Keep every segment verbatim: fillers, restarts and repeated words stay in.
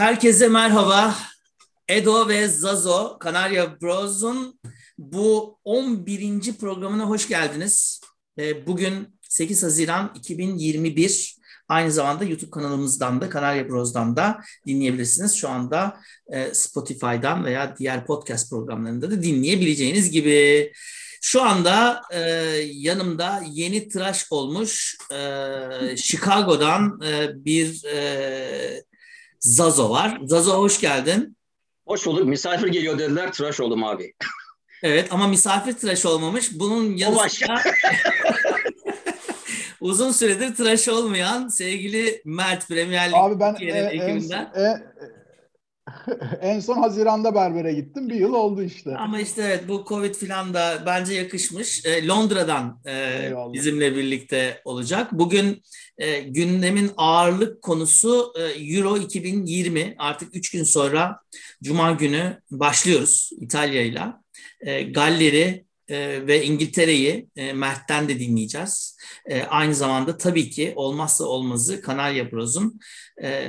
Herkese merhaba. Edo ve Zazo, Kanarya Bros'un bu on birinci programına hoş geldiniz. Bugün sekiz Haziran iki bin yirmi bir. Aynı zamanda YouTube kanalımızdan da, Kanarya Bros'dan da dinleyebilirsiniz. Şu anda Spotify'dan veya diğer podcast programlarında da dinleyebileceğiniz gibi. Şu anda e, yanımda yeni tıraş olmuş e, Chicago'dan e, bir e, Zazo var. Zazo, hoş geldin. Hoş bulduk. Misafir geliyor dediler, tıraş oldum abi. Evet, ama misafir tıraş olmamış. Bunun yanı sıra uzun süredir tıraş olmayan sevgili Mert, Premier Lig abi ben e, ekibinden. E, e, en son Haziran'da berbere gittim. Bir yıl oldu işte. Ama işte evet, bu Covid filan da bence yakışmış. E, Londra'dan e, bizimle birlikte olacak. Bugün e, gündemin ağırlık konusu e, Euro iki bin yirmi. Artık üç gün sonra Cuma günü başlıyoruz İtalya'yla. E, Galler'i e, ve İngiltere'yi e, Mert'ten de dinleyeceğiz. E, aynı zamanda tabii ki olmazsa olmazı Kanarya Bros'un e,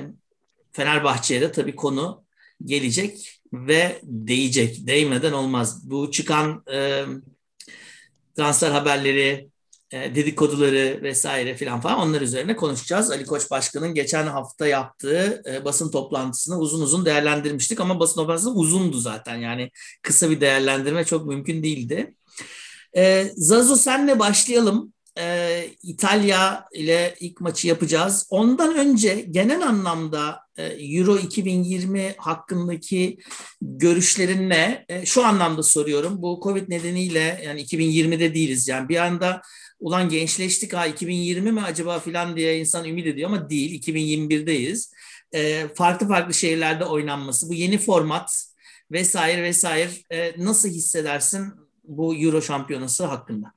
Fenerbahçe'ye de tabii konu gelecek ve değecek. Değmeden olmaz. Bu çıkan e, transfer haberleri, e, dedikoduları vesaire filan falan, onlar üzerine konuşacağız. Ali Koç Başkan'ın geçen hafta yaptığı e, basın toplantısını uzun uzun değerlendirmiştik ama basın toplantısı uzundu zaten. Yani kısa bir değerlendirme çok mümkün değildi. E, Zazo, senle başlayalım. E, İtalya ile ilk maçı yapacağız. Ondan önce genel anlamda e, Euro iki bin yirmi hakkındaki görüşlerin ne? E, şu anlamda soruyorum. Bu Covid nedeniyle yani iki bin yirmide değiliz. Yani bir anda ulan gençleştik ha iki bin yirmi mi acaba filan diye insan ümit ediyor ama değil. iki bin yirmi birdeyiz. E, farklı farklı şehirlerde oynanması, bu yeni format vesaire vesaire e, nasıl hissedersin bu Euro şampiyonası hakkında?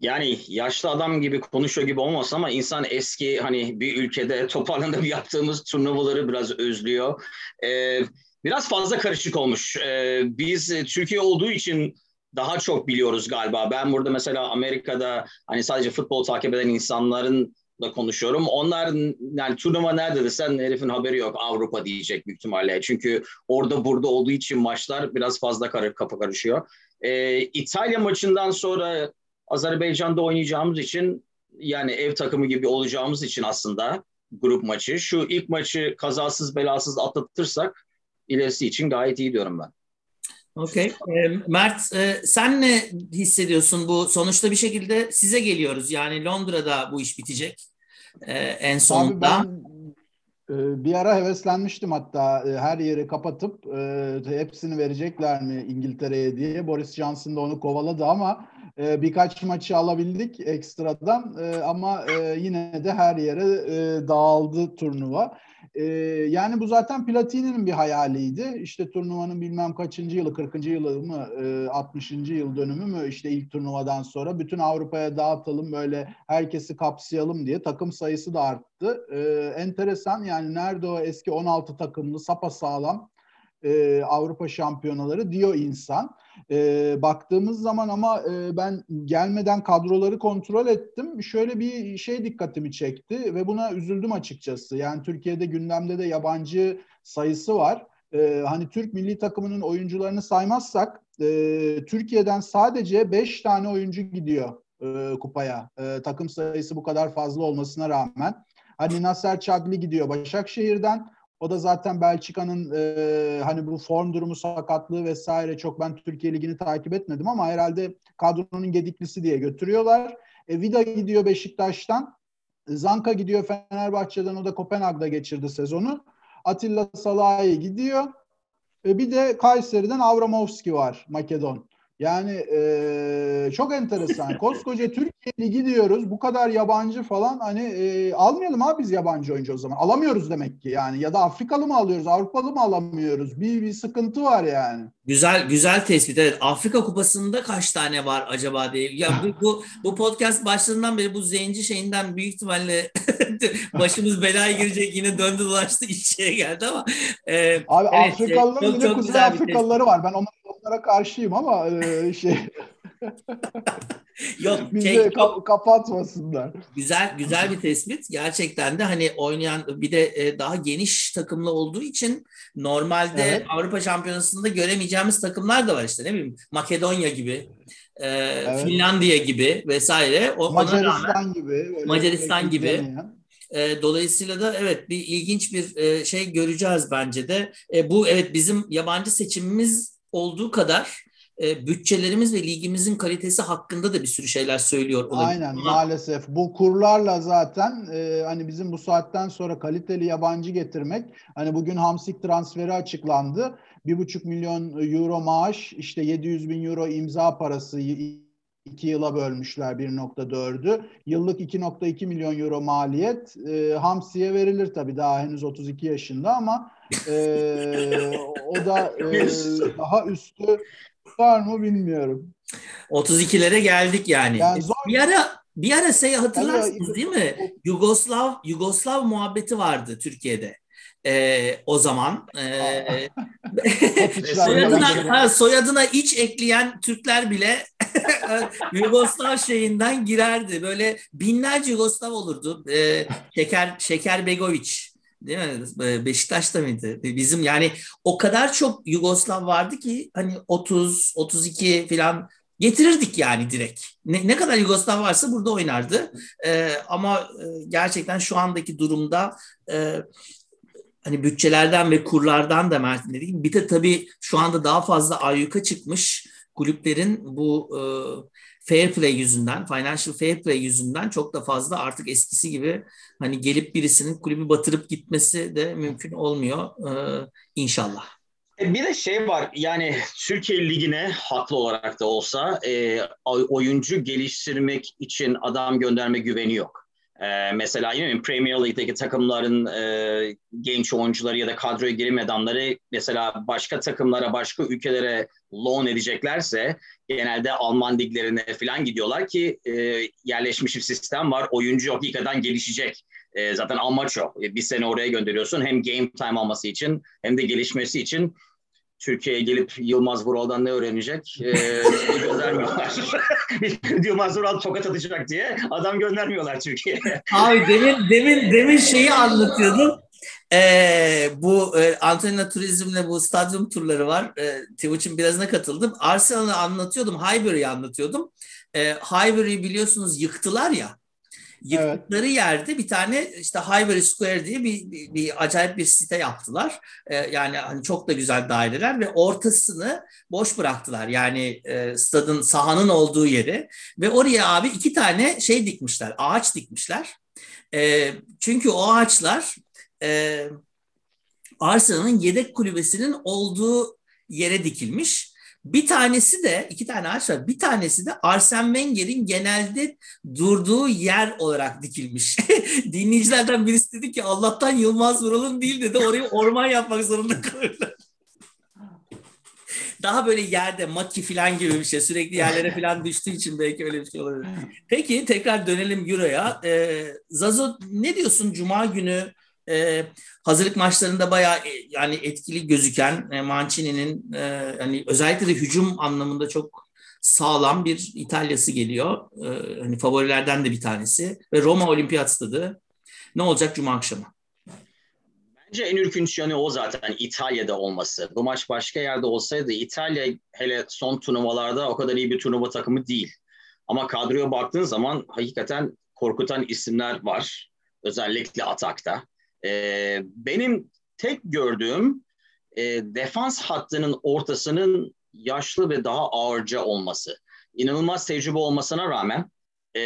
Yani yaşlı adam gibi konuşuyor gibi olmasın ama insan eski hani bir ülkede toparlanıp yaptığımız turnuvaları biraz özlüyor. Ee, biraz fazla karışık olmuş. Ee, biz Türkiye olduğu için daha çok biliyoruz galiba. Ben burada mesela Amerika'da hani sadece futbol takip eden insanların da konuşuyorum. Onlar yani turnuva nerede desen herifin haberi yok. Avrupa diyecek büyük ihtimalle. Çünkü orada burada olduğu için maçlar biraz fazla karı, kafa karışıyor. Ee, İtalya maçından sonra Azerbaycan'da oynayacağımız için yani ev takımı gibi olacağımız için aslında grup maçı. Şu ilk maçı kazasız belasız atlatırsak ilerisi için gayet iyi diyorum ben. Okey. Mert, sen ne hissediyorsun bu? Sonuçta bir şekilde size geliyoruz. Yani Londra'da bu iş bitecek en sonunda. Abi ben... Bir ara heveslenmiştim hatta her yeri kapatıp hepsini verecekler mi İngiltere'ye diye. Boris Johnson da onu kovaladı ama birkaç maçı alabildik ekstradan ama yine de her yere dağıldı turnuva. Yani bu zaten Platini'nin bir hayaliydi. İşte turnuvanın bilmem kaçıncı yılı, kırkıncı yılı mı, altmışıncı yıl dönümü mü işte ilk turnuvadan sonra bütün Avrupa'ya dağıtalım, böyle herkesi kapsayalım diye. Takım sayısı da arttı. Enteresan yani, nerede o eski on altı takımlı sapasağlam E, Avrupa şampiyonaları diyor insan. E, baktığımız zaman ama e, ben gelmeden kadroları kontrol ettim. Şöyle bir şey dikkatimi çekti ve buna üzüldüm açıkçası. Yani Türkiye'de gündemde de yabancı sayısı var. E, hani Türk milli takımının oyuncularını saymazsak e, Türkiye'den sadece beş tane oyuncu gidiyor e, kupaya. E, takım sayısı bu kadar fazla olmasına rağmen. Hani Nasser Çagli gidiyor Başakşehir'den. O da zaten Belçika'nın e, hani bu form durumu, sakatlığı vesaire, çok ben Türkiye Ligi'ni takip etmedim ama herhalde kadronun gediklisi diye götürüyorlar. E, Vida gidiyor Beşiktaş'tan. Zanka gidiyor Fenerbahçe'den. O da Kopenhag'da geçirdi sezonu. Atilla Salahi gidiyor. E, bir de Kayseri'den Avramovski var, Makedon. Yani e, çok enteresan. Koskoca Türkiye Ligi diyoruz. Bu kadar yabancı falan, hani e, almayalım abi biz yabancı oyuncu o zaman. Alamıyoruz demek ki yani. Ya da Afrikalı mı alıyoruz, Avrupalı mı alamıyoruz? Bir, bir sıkıntı var yani. Güzel güzel tespit. Evet. Afrika Kupası'nda kaç tane var acaba diye. Ya bu, bu, bu podcast başladığından beri bu zenci şeyinden büyük ihtimalle başımız belaya girecek. Yine döndü dolaştı işe geldi ama. E, abi evet, Afrikalıların bir de Kuzey Afrikalıları var. Ben onlara karşıyım ama e, şey. Yok, bizi şey, ka- kapatmasınlar. Güzel güzel bir tespit. Gerçekten de hani oynayan, bir de daha geniş takımlı olduğu için normalde evet. Avrupa Şampiyonası'nda göremeyeceğimiz takımlar da var işte, ne bileyim Makedonya gibi, e, evet. Finlandiya gibi vesaire. O, Macaristan ona rağmen, gibi. Macaristan gibi. E, dolayısıyla da evet bir ilginç bir e, şey göreceğiz bence de. E, bu evet bizim yabancı seçimimiz olduğu kadar bütçelerimiz ve ligimizin kalitesi hakkında da bir sürü şeyler söylüyor olabilir. Aynen, ama maalesef bu kurlarla zaten e, hani bizim bu saatten sonra kaliteli yabancı getirmek, hani bugün Hamsik transferi açıklandı. bir buçuk milyon euro maaş, işte yedi yüz bin euro imza parası, iki yıla bölmüşler bir nokta dördü. Yıllık iki nokta iki milyon euro maliyet. E, Hamsi'ye verilir tabii, daha henüz otuz iki yaşında ama e, o da e, daha üstü var mı bilmiyorum. otuz ikilere geldik yani. yani zor... Bir ara bir ara şey hatırlarsınız yani, değil mi? Yugoslav Yugoslav muhabbeti vardı Türkiye'de. Ee, o zaman ee, soyadına, ha, soyadına iç ekleyen Türkler bile Yugoslav şeyinden girerdi. Böyle binlerce Yugoslav olurdu. Ee, şeker şeker Begović. Değil mi? Beşiktaş'ta mıydı? Bizim yani o kadar çok Yugoslav vardı ki hani otuz, otuz iki falan getirirdik yani direkt. Ne, ne kadar Yugoslav varsa burada oynardı. Ee, ama gerçekten şu andaki durumda e, hani bütçelerden ve kurlardan da Mert'in dediği gibi, bir de tabii şu anda daha fazla ayyuka çıkmış kulüplerin bu e, fair play yüzünden, financial fair play yüzünden çok da fazla artık eskisi gibi hani gelip birisinin kulübü batırıp gitmesi de mümkün olmuyor ee, inşallah. Bir de şey var yani Türkiye Ligi'ne haklı olarak da olsa e, oyuncu geliştirmek için adam gönderme güveni yok. E, mesela yine Premier Lig'deki takımların e, genç oyuncuları ya da kadroya girim adamları mesela başka takımlara, başka ülkelere loan edeceklerse genelde Alman liglerine falan gidiyorlar ki e, yerleşmiş bir sistem var. Oyuncu hakikaten gelişecek. E, zaten amaç o. E, bir sene oraya gönderiyorsun. Hem game time alması için hem de gelişmesi için. Türkiye'ye gelip Yılmaz Vural'dan ne öğrenecek? E, göndermiyorlar. Yılmaz Vural tokat atacak diye adam göndermiyorlar Türkiye'ye. Abi demin, demin, demin şeyi anlatıyordum. Ee, bu e, Antonina Turizm'le bu stadyum turları var. E, Twitch'in birazına katıldım. Arsenal'ı anlatıyordum, Highbury'i anlatıyordum. E, Highbury'i biliyorsunuz yıktılar ya. Yıktıkları evet. Yerde bir tane işte Highbury Square diye bir, bir, bir acayip bir site yaptılar. Ee, yani hani çok da güzel daireler ve ortasını boş bıraktılar. Yani e, stadın, sahanın olduğu yeri. Ve oraya abi iki tane şey dikmişler, ağaç dikmişler. E, çünkü o ağaçlar e, Arsenal'ın yedek kulübesinin olduğu yere dikilmiş. Bir tanesi de, iki tane ağaç var, bir tanesi de Arsene Wenger'in genelde durduğu yer olarak dikilmiş. Dinleyicilerden birisi dedi ki Allah'tan Yılmaz Vural'ın değil dedi, orayı orman yapmak zorunda kalırlar. Daha böyle yerde maki falan gibi bir şey, sürekli yerlere falan düştüğü için belki öyle bir şey olabilir. Peki tekrar dönelim Euro'ya. Ee, Zazo ne diyorsun Cuma günü? Ee, hazırlık maçlarında bayağı e, yani etkili gözüken e, Mancini'nin e, hani özellikle de hücum anlamında çok sağlam bir İtalya'sı geliyor. E, hani favorilerden de bir tanesi ve Roma Olimpiyat Stadı. Ne olacak Cuma akşamı? Bence en ürkünç yanı o zaten İtalya'da olması. Bu maç başka yerde olsaydı İtalya hele son turnuvalarda o kadar iyi bir turnuva takımı değil. Ama kadroya baktığın zaman hakikaten korkutan isimler var. Özellikle atakta. Ee, benim tek gördüğüm e, defans hattının ortasının yaşlı ve daha ağırca olması. İnanılmaz tecrübe olmasına rağmen e,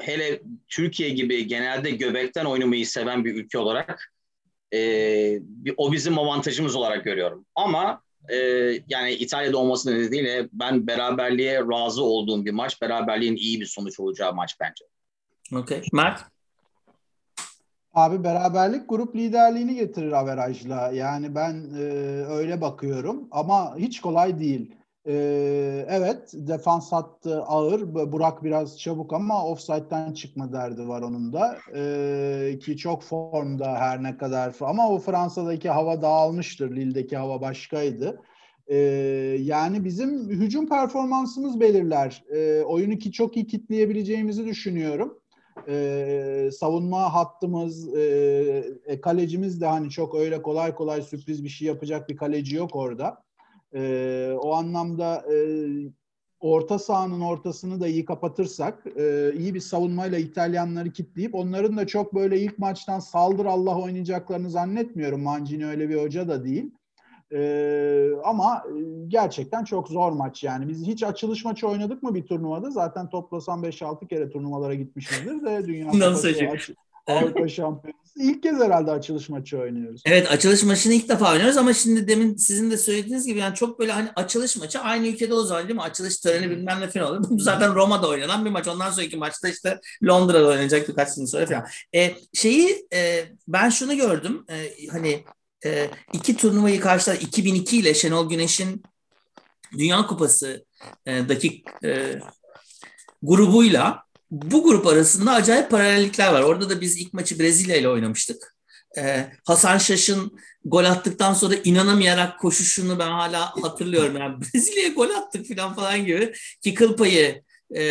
hele Türkiye gibi genelde göbekten oynamayı seven bir ülke olarak e, o bizim avantajımız olarak görüyorum. Ama e, yani İtalya'da olması nedeniyle ben beraberliğe razı olduğum bir maç, beraberliğin iyi bir sonuç olacağı maç bence. Okay. Mert? Abi beraberlik grup liderliğini getirir averajla. Yani ben e, öyle bakıyorum ama hiç kolay değil. E, evet defans hattı ağır. Burak biraz çabuk ama ofsayttan çıkma derdi var onun da. E, ki çok formda her ne kadar. Ama o Fransa'daki hava dağılmıştır. Lille'deki hava başkaydı. Ee, yani bizim hücum performansımız belirler. Ee, oyunu ki çok iyi kitleyebileceğimizi düşünüyorum. Ee, savunma hattımız, e, kalecimiz de hani çok öyle kolay kolay sürpriz bir şey yapacak bir kaleci yok orada. Ee, o anlamda e, orta sahanın ortasını da iyi kapatırsak, e, iyi bir savunmayla İtalyanları kitleyip onların da çok böyle ilk maçtan saldır Allah oynayacaklarını zannetmiyorum. Mancini öyle bir hoca da değil. Ee, ama gerçekten çok zor maç yani. Biz hiç açılış maçı oynadık mı bir turnuvada? Zaten toplasam beş altı kere turnuvalara gitmişizdir de Dünya Kupası, Avrupa Şampiyonası. İlk kez herhalde açılış maçı oynuyoruz. Evet, açılış maçını ilk defa oynuyoruz ama şimdi demin sizin de söylediğiniz gibi yani çok böyle hani açılış maçı aynı ülkede o zaman değil mi? Açılış töreni bilmem ne falan olur. Zaten Roma'da oynanan bir maç. Ondan sonraki maçta işte Londra'da oynanacak birkaç gün sonra falan. Ee, şeyi e, ben şunu gördüm. E, hani E, iki turnuvayı karşılar. iki bin iki ile Şenol Güneş'in Dünya Kupası'daki e, grubuyla bu grup arasında acayip paralellikler var. Orada da biz ilk maçı Brezilya ile oynamıştık. E, Hasan Şaş'ın gol attıktan sonra inanamayarak koşuşunu ben hala hatırlıyorum. Yani Brezilya'ya gol attık falan falan gibi ki kıl payı E,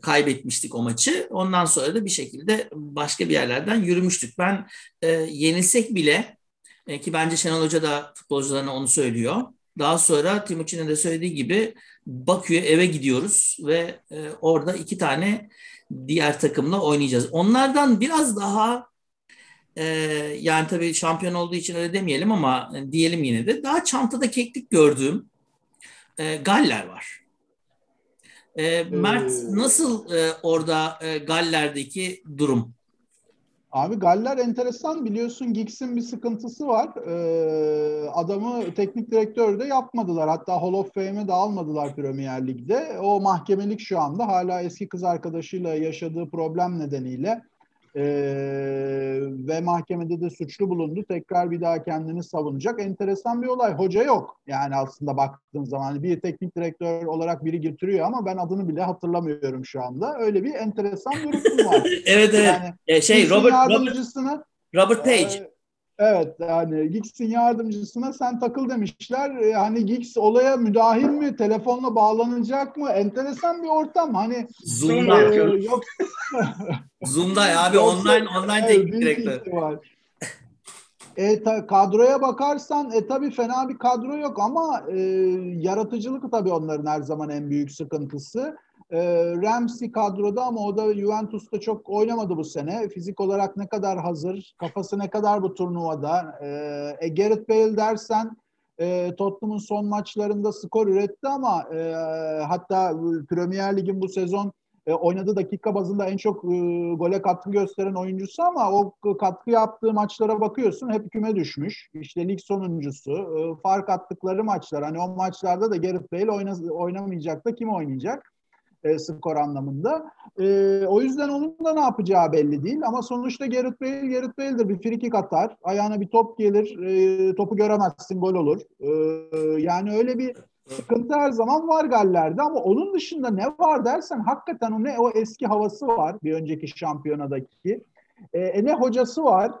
kaybetmiştik o maçı. Ondan sonra da bir şekilde başka bir yerlerden yürümüştük. Ben e, yenilsek bile ki bence Şenol Hoca da futbolcularına onu söylüyor. Daha sonra Timuçin'in de söylediği gibi Bakü'ye eve gidiyoruz ve orada iki tane diğer takımla oynayacağız. Onlardan biraz daha yani tabii şampiyon olduğu için öyle demeyelim ama diyelim yine de daha çantada keklik gördüğüm Galler var. Mert, nasıl orada Galler'deki durum? Abi Galler enteresan, biliyorsun Giggs'in bir sıkıntısı var. Ee, adamı teknik direktör de yapmadılar. Hatta Hall of Fame'e de almadılar Premier Lig'de. O mahkemelik şu anda hala eski kız arkadaşıyla yaşadığı problem nedeniyle ee, ve mahkemede de suçlu bulundu. Tekrar bir daha kendini savunacak. Enteresan bir olay. Hoca yok. Yani aslında baktığın zaman bir teknik direktör olarak biri götürüyor ama ben adını bile hatırlamıyorum şu anda. Öyle bir enteresan durum var. Evet evet. Yani, e, şey Robert yardımcısına, Robert Page. E, evet yani Giggs'in yardımcısına sen takıl demişler. E, hani Giggs olaya müdahil mi? Telefonla bağlanacak mı? Enteresan bir ortam. Hani Zoom'da e, yok. Zoom'da ya abi online online teknik evet, direktör. E, ta, kadroya bakarsan e, tabii fena bir kadro yok ama e, yaratıcılık tabii onların her zaman en büyük sıkıntısı. E, Ramsey kadroda ama o da Juventus'ta çok oynamadı bu sene. Fizik olarak ne kadar hazır, kafası ne kadar bu turnuvada. E, Gareth Bale dersen e, Tottenham'ın son maçlarında skor üretti ama e, hatta Premier Lig'in bu sezon E, oynadığı dakika bazında en çok e, gole katkı gösteren oyuncusu ama o katkı yaptığı maçlara bakıyorsun hep küme düşmüş. İşte lig sonuncusu, e, fark attıkları maçlar. Hani o maçlarda da Gareth Bale oyna, oynamayacak da kim oynayacak e, skor anlamında. E, o yüzden onun da ne yapacağı belli değil ama sonuçta Gareth Bale Gareth Bale'dir. Bir frikik atar, ayağına bir top gelir, e, topu göremezsin, gol olur. E, yani öyle bir sıkıntı her zaman var Galler'de ama onun dışında ne var dersen hakikaten o ne o eski havası var bir önceki şampiyonadaki. E, ne hocası var,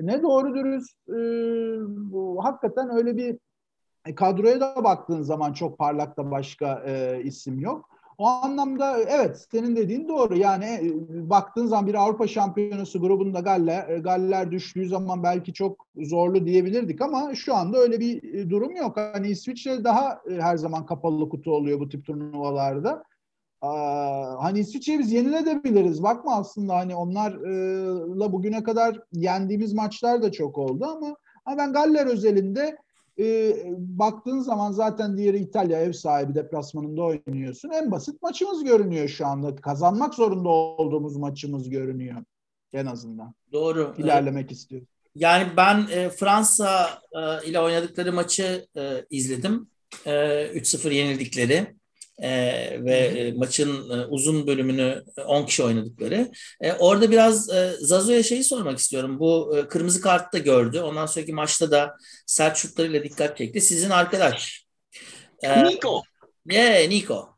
ne doğru dürüst e, bu, hakikaten öyle bir e, kadroya da baktığın zaman çok parlakta başka e, isim yok. O anlamda evet senin dediğin doğru yani e, baktığın zaman bir Avrupa Şampiyonası grubunda Galler, e, Galler düştüğü zaman belki çok zorlu diyebilirdik ama şu anda öyle bir e, durum yok. Hani İsviçre daha e, her zaman kapalı kutu oluyor bu tip turnuvalarda. Aa, hani İsviçre'yi biz yenilebiliriz. Bakma aslında hani onlarla e, bugüne kadar yendiğimiz maçlar da çok oldu ama, ama ben Galler özelinde E, baktığın zaman zaten diğeri İtalya, ev sahibi, deplasmanında oynuyorsun. En basit maçımız görünüyor şu anda. Kazanmak zorunda olduğumuz maçımız görünüyor en azından. Doğru. İlerlemek evet. istiyorum. Yani ben e, Fransa e, ile oynadıkları maçı e, izledim. E, üç sıfır yenildikleri e, ve e, maçın e, uzun bölümünü on kişi oynadıkları. E, orada biraz e, Zazo'ya şeyi sormak istiyorum. Bu e, kırmızı kartı da gördü. Ondan sonraki maçta da sert şutlarıyla dikkat çekti. Sizin arkadaş. E, Nico. E, Nico.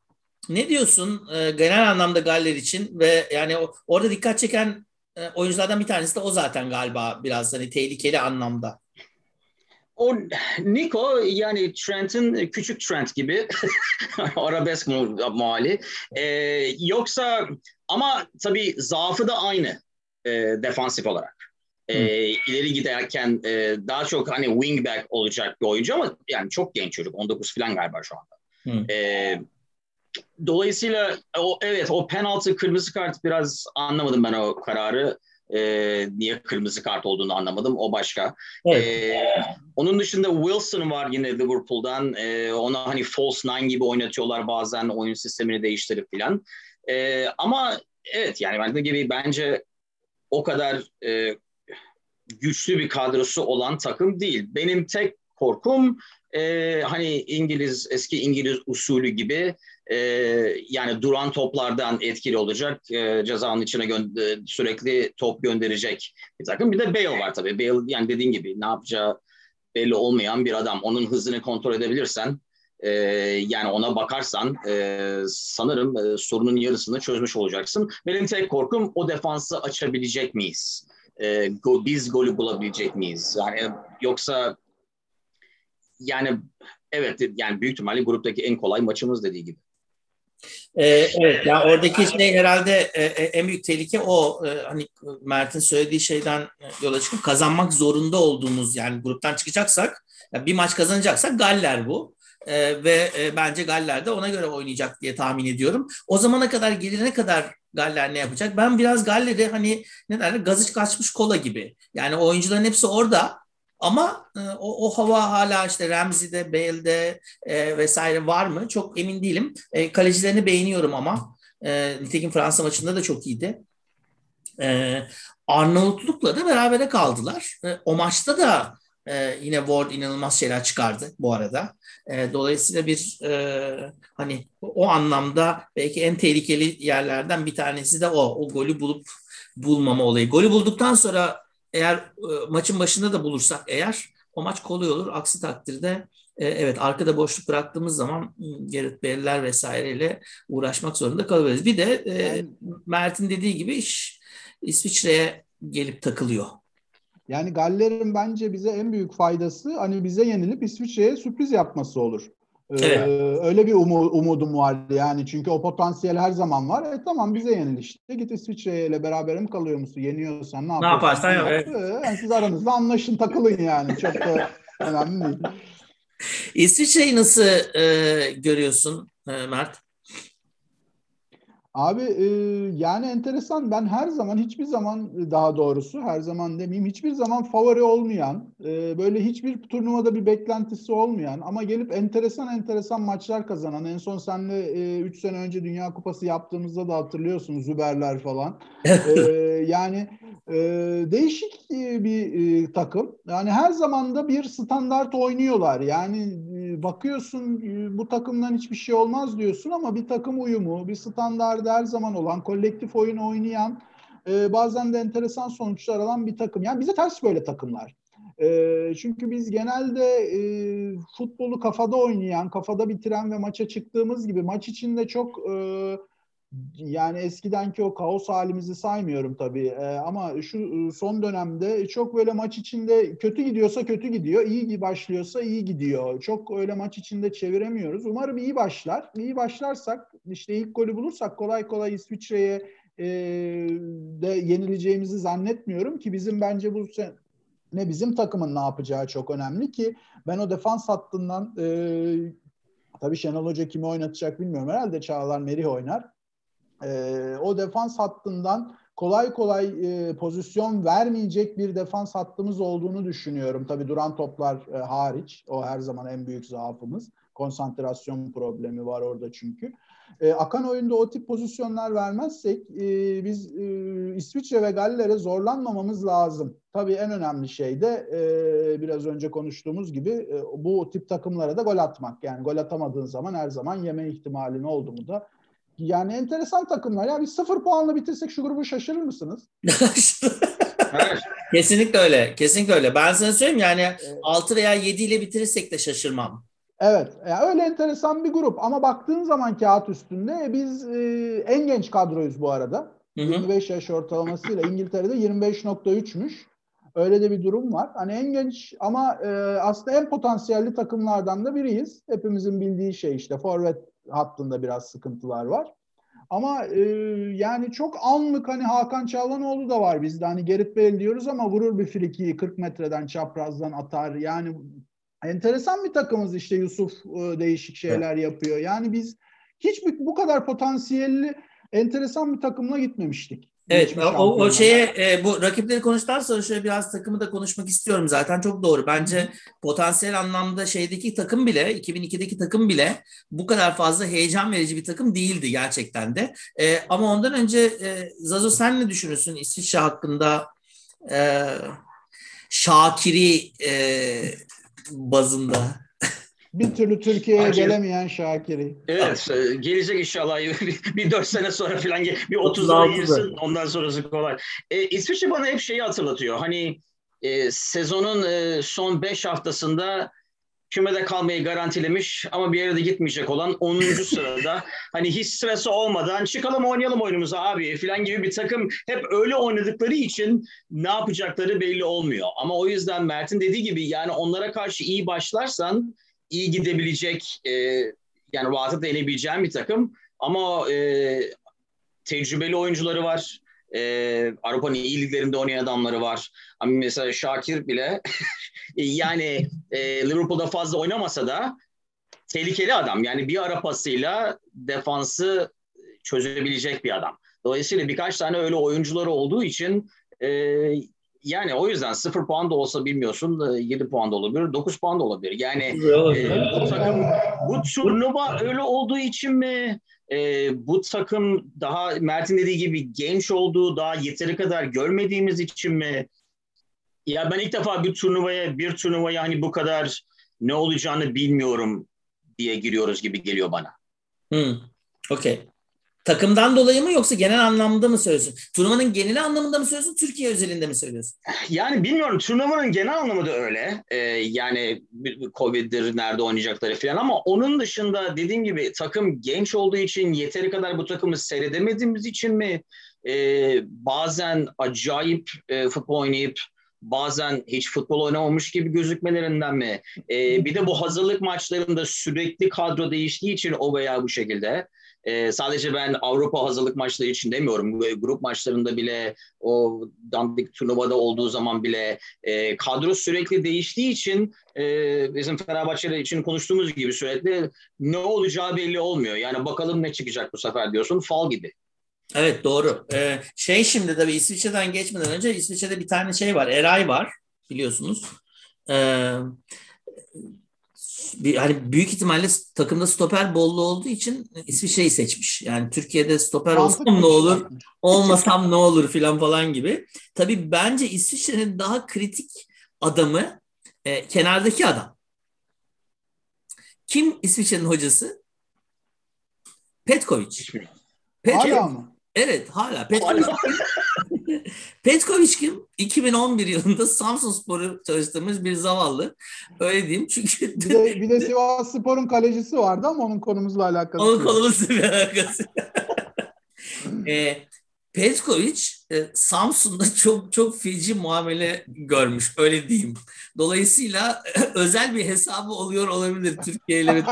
Ne diyorsun e, genel anlamda Galler için? Ve yani o, orada dikkat çeken e, oyunculardan bir tanesi de o zaten galiba biraz hani tehlikeli anlamda. O Nico yani Trent'in küçük Trent gibi arabesk muhali. Ee, yoksa ama tabii zaafı da aynı e, defansif olarak. E, ileri giderken e, daha çok hani wingback olacak bir oyuncu ama yani çok genç çocuk. on dokuz falan galiba şu anda. E, dolayısıyla o, evet o penaltı kırmızı kart biraz anlamadım ben o kararı. Ee, niye kırmızı kart olduğunu anlamadım. O başka. Evet. Ee, onun dışında Wilson var yine Liverpool'dan. Ee, ona hani false nine gibi oynatıyorlar bazen oyun sistemini değiştirip filan. Ee, ama evet yani ben de gibi bence o kadar e, güçlü bir kadrosu olan takım değil. Benim tek korkum e, hani İngiliz eski İngiliz usulü gibi e, yani duran toplardan etkili olacak e, cezanın içine gö- sürekli top gönderecek bir takım. Bir de Bale var tabii. Bale yani dediğin gibi ne yapacağı belli olmayan bir adam. Onun hızını kontrol edebilirsen e, yani ona bakarsan e, sanırım e, sorunun yarısını çözmüş olacaksın. Benim tek korkum o defansı açabilecek miyiz? E, go- biz golü bulabilecek miyiz? Yani yoksa yani evet yani büyük ihtimalle gruptaki en kolay maçımız dediği gibi. Ee, evet yani oradaki şey herhalde e, en büyük tehlike o e, hani Mert'in söylediği şeyden yola çıkıp kazanmak zorunda olduğumuz yani gruptan çıkacaksak yani bir maç kazanacaksak Galler bu. E, ve e, bence Galler de ona göre oynayacak diye tahmin ediyorum. O zamana kadar gelene kadar Galler ne yapacak? Ben biraz Galler'i hani ne derler gazı kaçmış kola gibi. Yani oyuncuların hepsi orada. Ama o, o hava hala işte Ramsey'de, Bale'de e, vesaire var mı? Çok emin değilim. E, kalecilerini beğeniyorum ama. E, nitekim Fransa maçında da çok iyiydi. E, Arnold'lukla da berabere kaldılar. E, o maçta da e, yine Ward inanılmaz şeyler çıkardı bu arada. E, dolayısıyla bir e, hani o anlamda belki en tehlikeli yerlerden bir tanesi de o. O golü bulup bulmama olayı. Golü bulduktan sonra eğer e, maçın başında da bulursak eğer o maç kolay olur. Aksi takdirde e, evet arkada boşluk bıraktığımız zaman Gareth Bale'ler vesaireyle uğraşmak zorunda kalabiliriz. Bir de e, Mert'in dediği gibi iş İsviçre'ye gelip takılıyor. Yani Galler'in bence bize en büyük faydası hani bize yenilip İsviçre'ye sürpriz yapması olur. Ee, evet. Öyle bir umu, umudum var yani çünkü o potansiyel her zaman var. E tamam bize yenil işte git İsviçre ile beraber mi kalıyor musun? Yeniyorsan ne yaparsın? Ne yaparsan yap. Evet. Yani siz aranızda anlaşın takılın yani çok da önemli değil. İsviçre'yi nasıl e, görüyorsun e, Mert? Abi e, yani enteresan ben her zaman hiçbir zaman daha doğrusu her zaman demeyeyim hiçbir zaman favori olmayan e, böyle hiçbir turnuvada bir beklentisi olmayan ama gelip enteresan enteresan maçlar kazanan en son senle üç e, sene önce Dünya Kupası yaptığımızda da hatırlıyorsunuz Züberler falan e, yani e, değişik bir e, takım yani her zaman da bir standart oynuyorlar yani e, bakıyorsun e, bu takımdan hiçbir şey olmaz diyorsun ama bir takım uyumu bir standart her zaman olan, kolektif oyun oynayan, e, bazen de enteresan sonuçlar alan bir takım. Yani bize ters böyle takımlar. E, çünkü biz genelde e, futbolu kafada oynayan, kafada bitiren ve maça çıktığımız gibi maç içinde çok e, yani eskidenki o kaos halimizi saymıyorum tabii e, ama şu son dönemde çok böyle maç içinde kötü gidiyorsa kötü gidiyor, iyi başlıyorsa iyi gidiyor. Çok öyle maç içinde çeviremiyoruz. Umarım iyi başlar. İyi başlarsak işte ilk golü bulursak kolay kolay İsviçre'ye e, de yenileceğimizi zannetmiyorum ki bizim bence bu sen- ne bizim takımın ne yapacağı çok önemli ki ben o defans hattından e, tabii Şenol Hoca kimi oynatacak bilmiyorum. Herhalde Çağlar Merih oynar. Ee, o defans hattından kolay kolay e, pozisyon vermeyecek bir defans hattımız olduğunu düşünüyorum. Tabii duran toplar e, hariç. O her zaman en büyük zaafımız. Konsantrasyon problemi var orada çünkü. E, akan oyunda o tip pozisyonlar vermezsek e, biz e, İsviçre ve Galler'e zorlanmamamız lazım. Tabii en önemli şey de e, biraz önce konuştuğumuz gibi e, bu tip takımlara da gol atmak. Yani gol atamadığın zaman her zaman yeme ihtimalin oldu mu da yani enteresan takımlar. Ya biz sıfır puanla bitirsek şu grubu şaşırır mısınız? Kesinlikle öyle. Kesinlikle öyle. Ben sana söyleyeyim yani evet. altı veya yedi ile bitirirsek de şaşırmam. Evet. Yani öyle enteresan bir grup. Ama baktığın zaman kağıt üstünde biz e, en genç kadroyuz bu arada. Hı hı. yirmi beş yaş ortalamasıyla İngiltere'de yirmi beş nokta üçmüş. Öyle de bir durum var. Hani en genç ama e, aslında en potansiyelli takımlardan da biriyiz. Hepimizin bildiği şey işte forvet hattında biraz sıkıntılar var. Ama e, yani çok anlık hani Hakan Çalhanoğlu da var bizde. Hani Gareth Bale diyoruz ama vurur bir frikiyi kırk metreden çaprazdan atar. Yani enteresan bir takımız işte Yusuf e, değişik şeyler evet. yapıyor. Yani biz hiç bu kadar potansiyelli enteresan bir takımla gitmemiştik. Evet, o, o şeye e, bu rakipleri konuştuktan sonra şöyle biraz takımı da konuşmak istiyorum zaten çok doğru. Bence potansiyel anlamda şeydeki takım bile iki bin ikideki takım bile bu kadar fazla heyecan verici bir takım değildi gerçekten de. E, ama ondan önce e, Zazo sen ne düşünürsün İsviçre hakkında e, Şakiri e, bazında? Bir türlü Türkiye'ye Aynen. gelemeyen Şakiri. Evet, gelecek inşallah. Bir dört sene sonra falan bir otuzlara girsin. Ondan sonrası kolay. E, İsviçre bana hep şeyi hatırlatıyor. Hani e, sezonun e, son beş haftasında kümede kalmayı garantilemiş ama bir yere de gitmeyecek olan onuncu sırada. Hani hiç stresi olmadan çıkalım oynayalım oyunumuza abi falan gibi bir takım. Hep öyle oynadıkları için ne yapacakları belli olmuyor. Ama o yüzden Mert'in dediği gibi yani onlara karşı iyi başlarsan iyi gidebilecek, e, yani rahatlıkla deneyebileceğim bir takım. Ama e, tecrübeli oyuncuları var. E, Avrupa'nın iyi liglerinde oynayan adamları var. Ama mesela Şakir bile yani e, Liverpool'da fazla oynamasa da tehlikeli adam. Yani bir ara pasıyla defansı çözebilecek bir adam. Dolayısıyla birkaç tane öyle oyuncuları olduğu için e, yani o yüzden sıfır puan da olsa bilmiyorsun, yedi puan da olabilir, dokuz puan da olabilir. Yani e, bu takım, bu turnuva öyle olduğu için mi? E, bu takım daha Mert'in dediği gibi genç olduğu, daha yeteri kadar görmediğimiz için mi? Ya ben ilk defa bir turnuvaya, bir turnuvaya hani bu kadar ne olacağını bilmiyorum diye giriyoruz gibi geliyor bana. Hmm. Okey. Takımdan dolayı mı yoksa genel anlamda mı söylüyorsun? Turnuvanın genel anlamında mı söylüyorsun? Türkiye özelinde mi söylüyorsun? Yani bilmiyorum. Turnuvanın genel anlamı da öyle. Ee, yani Covid'dir, nerede oynayacakları falan ama onun dışında dediğim gibi takım genç olduğu için yeteri kadar bu takımı seyredemediğimiz için mi ee, bazen acayip e, futbol oynayıp bazen hiç futbol oynamamış gibi gözükmelerinden mi? Ee, bir de bu hazırlık maçlarında sürekli kadro değiştiği için o veya bu şekilde. Ee, sadece ben Avrupa hazırlık maçları için demiyorum. Grup maçlarında bile o dandik turnuvada olduğu zaman bile e, kadro sürekli değiştiği için e, bizim Fenerbahçe'ler için konuştuğumuz gibi sürekli ne olacağı belli olmuyor. Yani bakalım ne çıkacak bu sefer diyorsun. Fal gibi. Evet doğru. Ee, şey şimdi tabii İsviçre'den geçmeden önce İsviçre'de bir tane şey var. Eray var biliyorsunuz. Ee, bir, hani büyük ihtimalle takımda stoper bollu olduğu için İsviçre'yi seçmiş. Yani Türkiye'de stoper olsam ne olur, olmasam ne olur filan falan gibi. Tabii bence İsviçre'nin daha kritik adamı e, kenardaki adam. Kim İsviçre'nin hocası? Petković. Petković. Hala mı? Evet hala. Petković. Petković kim? iki bin on bir yılında Samsunspor'u çalıştırmış bir zavallı. Öyle diyeyim çünkü. Bir de, bir de Sivasspor'un kalecisi vardı ama onun konumuzla alakası. Onun konumuzla bir alakası. e, Petković e, Samsun'da çok çok feci muamele görmüş. Öyle diyeyim. Dolayısıyla özel bir hesabı oluyor olabilir Türkiye ile.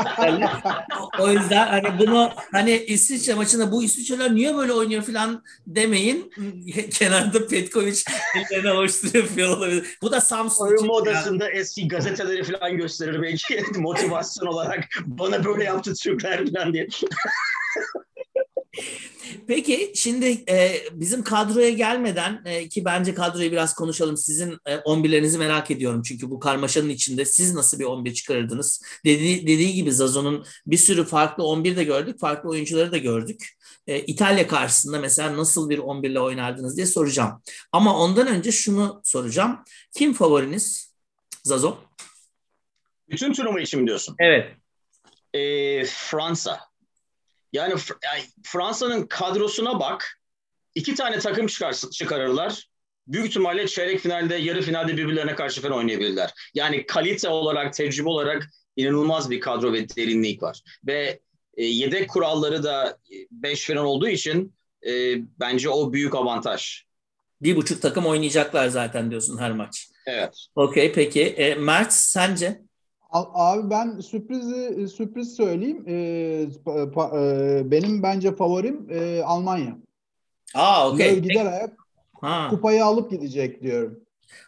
O yüzden hani bunu hani İsviçre maçında bu İsviçreler niye böyle oynuyor falan demeyin. Kenarda Petković ellerine hoşturuyor falan olabilir. Bu da Samsun oyun modasında yani. Eski gazeteleri falan gösterir belki motivasyon olarak. Bana böyle yaptı Türkler falan diye. Peki şimdi e, bizim kadroya gelmeden e, ki bence kadroyu biraz konuşalım. Sizin e, on birlerinizi merak ediyorum. Çünkü bu karmaşanın içinde siz nasıl bir on bir çıkarırdınız? Dedi, dediği gibi Zazo'nun bir sürü farklı on bir de gördük. Farklı oyuncuları da gördük. E, İtalya karşısında mesela nasıl bir on bir ile oynardınız diye soracağım. Ama ondan önce şunu soracağım. Kim favoriniz? Zazo? Bütün turnuva için mi diyorsun? Evet. E, Fransa. Yani Fransa'nın kadrosuna bak. İki tane takım çıkar, çıkarırlar. Büyük ihtimalle çeyrek finalde, yarı finalde birbirlerine karşı falan oynayabilirler. Yani kalite olarak, tecrübe olarak inanılmaz bir kadro ve derinlik var. Ve e, yedek kuralları da beş falan olduğu için e, bence o büyük avantaj. Bir buçuk takım oynayacaklar zaten diyorsun her maç. Evet. Okey, peki. E, Mert, sence? Abi ben sürprizi sürpriz söyleyeyim. E, pa, e, benim bence favorim e, Almanya. Aa, okey. Gider ayak kupayı alıp gidecek diyorum.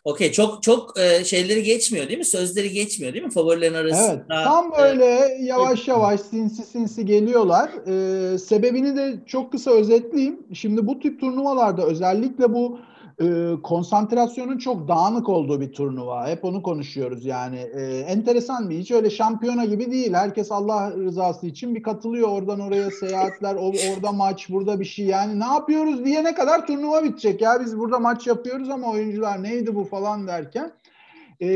Okey, çok çok e, şeyleri geçmiyor değil mi? Sözleri geçmiyor değil mi? Favorilerin arasında. Evet, tam böyle e, yavaş yavaş sinsi sinsi geliyorlar. E, sebebini de çok kısa özetleyeyim. Şimdi bu tip turnuvalarda özellikle bu e, konsantrasyonun çok dağınık olduğu bir turnuva. Hep onu konuşuyoruz yani. E, enteresan bir, hiç öyle şampiyona gibi değil. Herkes Allah rızası için bir katılıyor. Oradan oraya seyahatler, orada maç, burada bir şey. Yani ne yapıyoruz diye ne kadar turnuva bitecek ya. Biz burada maç yapıyoruz ama oyuncular neydi bu falan derken. E,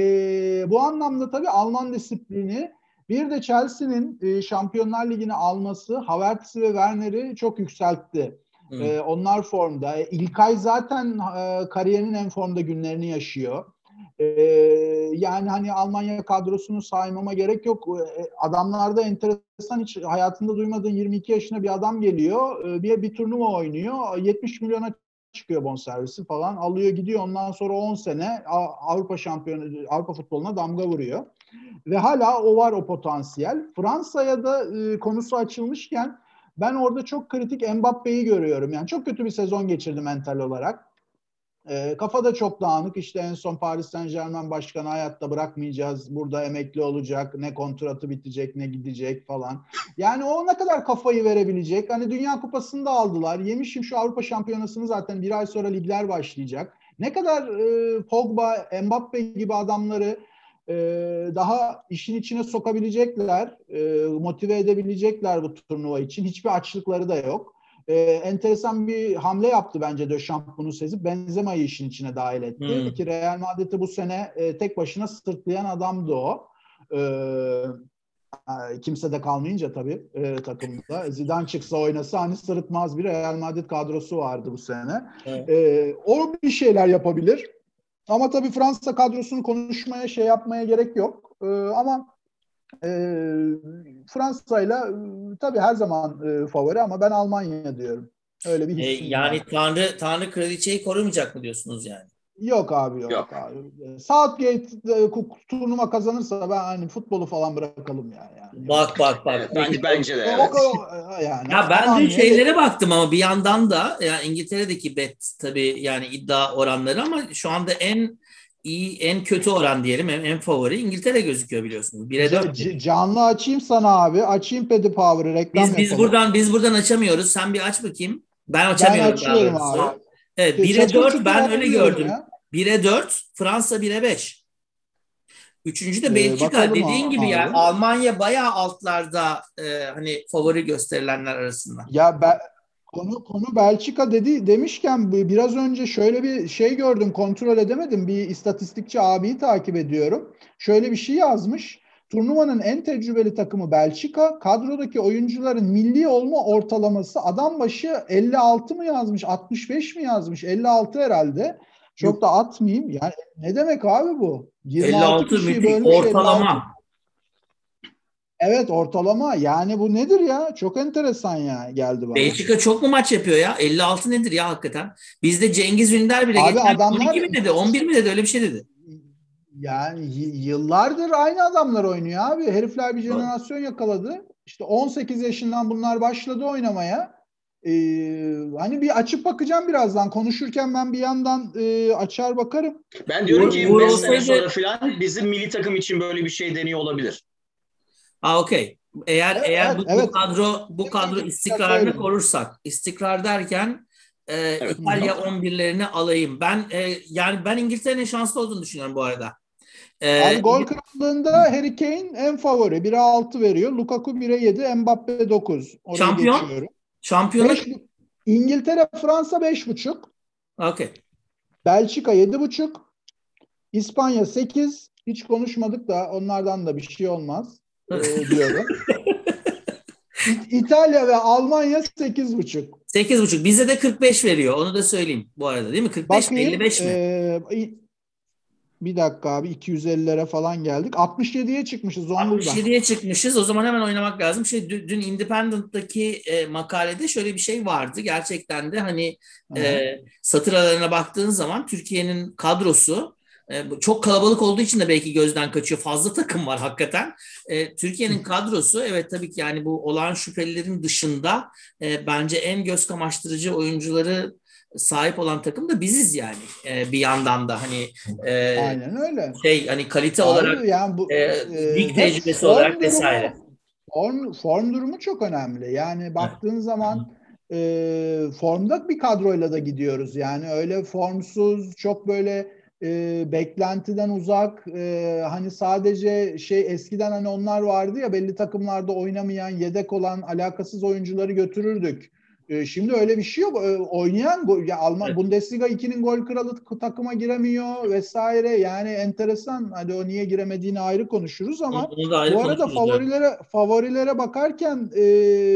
bu anlamda tabii Alman disiplini, bir de Chelsea'nin e, Şampiyonlar Ligi'ni alması Havertz'i ve Werner'i çok yükseltti. Ee, onlar formda. İlkay zaten e, kariyerinin en formda günlerini yaşıyor. E, yani hani Almanya kadrosunu saymama gerek yok. E, adamlarda enteresan, hiç hayatında duymadığın yirmi iki yaşında bir adam geliyor. E, bir bir turnuva oynuyor. yetmiş milyona çıkıyor bonservisi falan. Alıyor gidiyor. Ondan sonra on sene Avrupa şampiyonu, Avrupa futboluna damga vuruyor. Ve hala o var, o potansiyel. Fransa'ya da e, konusu açılmışken ben orada çok kritik Mbappe'yi görüyorum. Yani çok kötü bir sezon geçirdi mental olarak. E, kafada çok dağınık. İşte en son Paris Saint-Germain başkanı hayatta bırakmayacağız. Burada emekli olacak. Ne kontratı bitecek, ne gidecek falan. Yani o ne kadar kafayı verebilecek? Hani Dünya Kupası'nı da aldılar. Yemişim şu Avrupa Şampiyonası'nı zaten, bir ay sonra ligler başlayacak. Ne kadar e, Pogba, Mbappe gibi adamları daha işin içine sokabilecekler, motive edebilecekler bu turnuva için. Hiçbir açlıkları da yok. Enteresan bir hamle yaptı bence Deschamps, bunu sezip Benzema'yı işin içine dahil etti. Hmm. Ki Real Madrid'i bu sene tek başına sırtlayan adamdı o. Kimse de kalmayınca tabii takımda. Zidane çıksa oynasa hani sırıtmaz bir Real Madrid kadrosu vardı bu sene. Evet. O bir şeyler yapabilir. Ama tabii Fransa kadrosunu konuşmaya, şey yapmaya gerek yok. Ee, ama e, Fransa'yla tabii her zaman e, favori ama ben Almanya diyorum. Öyle bir hissim. E, yani var. Tanrı Tanrı kraliçeyi korumayacak mı diyorsunuz yani? Yok abi yok, yok. abi. Southgate e, turnuva kazanırsa ben hani futbolu falan bırakalım yani. yani. Bak bak bak. Evet, bence, bence de. Evet. Yani. Ya ben de şeylere baktım ama bir yandan da yani İngiltere'deki bet tabii yani iddia oranları, ama şu anda en iyi, en kötü oran diyelim, en, en favori İngiltere gözüküyor biliyorsunuz. bire dört Canlı açayım sana abi. Açayım Paddy Power'ı, reklam biz, biz buradan biz buradan açamıyoruz. Sen bir aç bakayım. Ben açamıyorum. Ben açıyorum abi. abi. Evet, bire dört ben öyle gördüm. Ya. bire dört, Fransa bire beş. Üçüncü de Belçika. Ee, dediğin abi, gibi abi. Yani Almanya bayağı altlarda e, hani favori gösterilenler arasında. Ya ben, konu konu Belçika dedi demişken biraz önce şöyle bir şey gördüm, kontrol edemedim. Bir istatistikçi abiyi takip ediyorum. Şöyle bir şey yazmış. Turnuvanın en tecrübeli takımı Belçika. Kadrodaki oyuncuların milli olma ortalaması adam başı elli altı mı yazmış, altmış beş mi yazmış? elli altı herhalde. Çok Yok. da atmayayım. Yani ne demek abi bu? elli altı müthiş ortalama. elli altı. Evet, ortalama. Yani bu nedir ya? Çok enteresan ya, geldi bana. Belçika çok mu maç yapıyor ya? elli altı nedir ya hakikaten? Bizde Cengiz Ünder bile abi geçen adamlar... on iki mi dedi? on bir mi dedi? Öyle bir şey dedi. Yani yıllardır aynı adamlar oynuyor abi. Herifler bir jenerasyon yakaladı. İşte on sekiz yaşından bunlar başladı oynamaya. Ee, hani bir açıp bakacağım birazdan. Konuşurken ben bir yandan e, açar bakarım. Ben diyorum ki yirmi beş sene sonra falan bizim milli takım için böyle bir şey deniyor olabilir. Aa, okey. Eğer evet, eğer bu, evet. bu kadro bu kadro istikrarını korursak. İstikrar derken e, evet, İtalya on birlerini alayım. Ben e, yani ben İngiltere'nin şanslı olduğunu düşünüyorum bu arada. Yani ee, gol krallığında Harry Kane en favori. bire altı veriyor. Lukaku bire yedi, Mbappe dokuz. Oraya şampiyon. Geçiyorum. Şampiyonluk. Beş, İngiltere, Fransa beş buçuk. Okay. Belçika yedi buçuk. İspanya sekiz. Hiç konuşmadık da onlardan da bir şey olmaz e, diyorum. İtalya ve Almanya sekiz buçuk. sekiz buçuk. Bize de kırk beş veriyor. Onu da söyleyeyim bu arada değil mi? kırk beş mi? elli beş mi? E, Bir dakika abi, iki yüz ellilere falan geldik. altmış yediye çıkmışız Zonguldak'ta. altmış yediye çıkmışız. O zaman hemen oynamak lazım. Şey, dün Independent'taki e, makalede şöyle bir şey vardı. Gerçekten de hani e, satır aralarına baktığın zaman Türkiye'nin kadrosu e, çok kalabalık olduğu için de belki gözden kaçıyor. Fazla takım var hakikaten. E, Türkiye'nin kadrosu, evet tabii ki yani bu olağan şüphelilerin dışında e, bence en göz kamaştırıcı oyuncuları sahip olan takım da biziz yani ee, bir yandan da hani e, aynen öyle şey hani kalite aynen olarak yani bu, e, lig tecrübesi olarak durumu, vesaire form, form durumu çok önemli yani baktığın evet. zaman e, formda bir kadroyla da gidiyoruz yani öyle formsuz çok böyle e, beklentiden uzak e, hani sadece şey eskiden hani onlar vardı ya belli takımlarda oynamayan yedek olan alakasız oyuncuları götürürdük. Şimdi öyle bir şey yok. Oynayan ya Alman evet. Bundesliga ikinin gol kralı takıma giremiyor vesaire. Yani enteresan. Hadi o niye giremediğini ayrı konuşuruz ama ayrı bu arada favorilere favorilere bakarken e,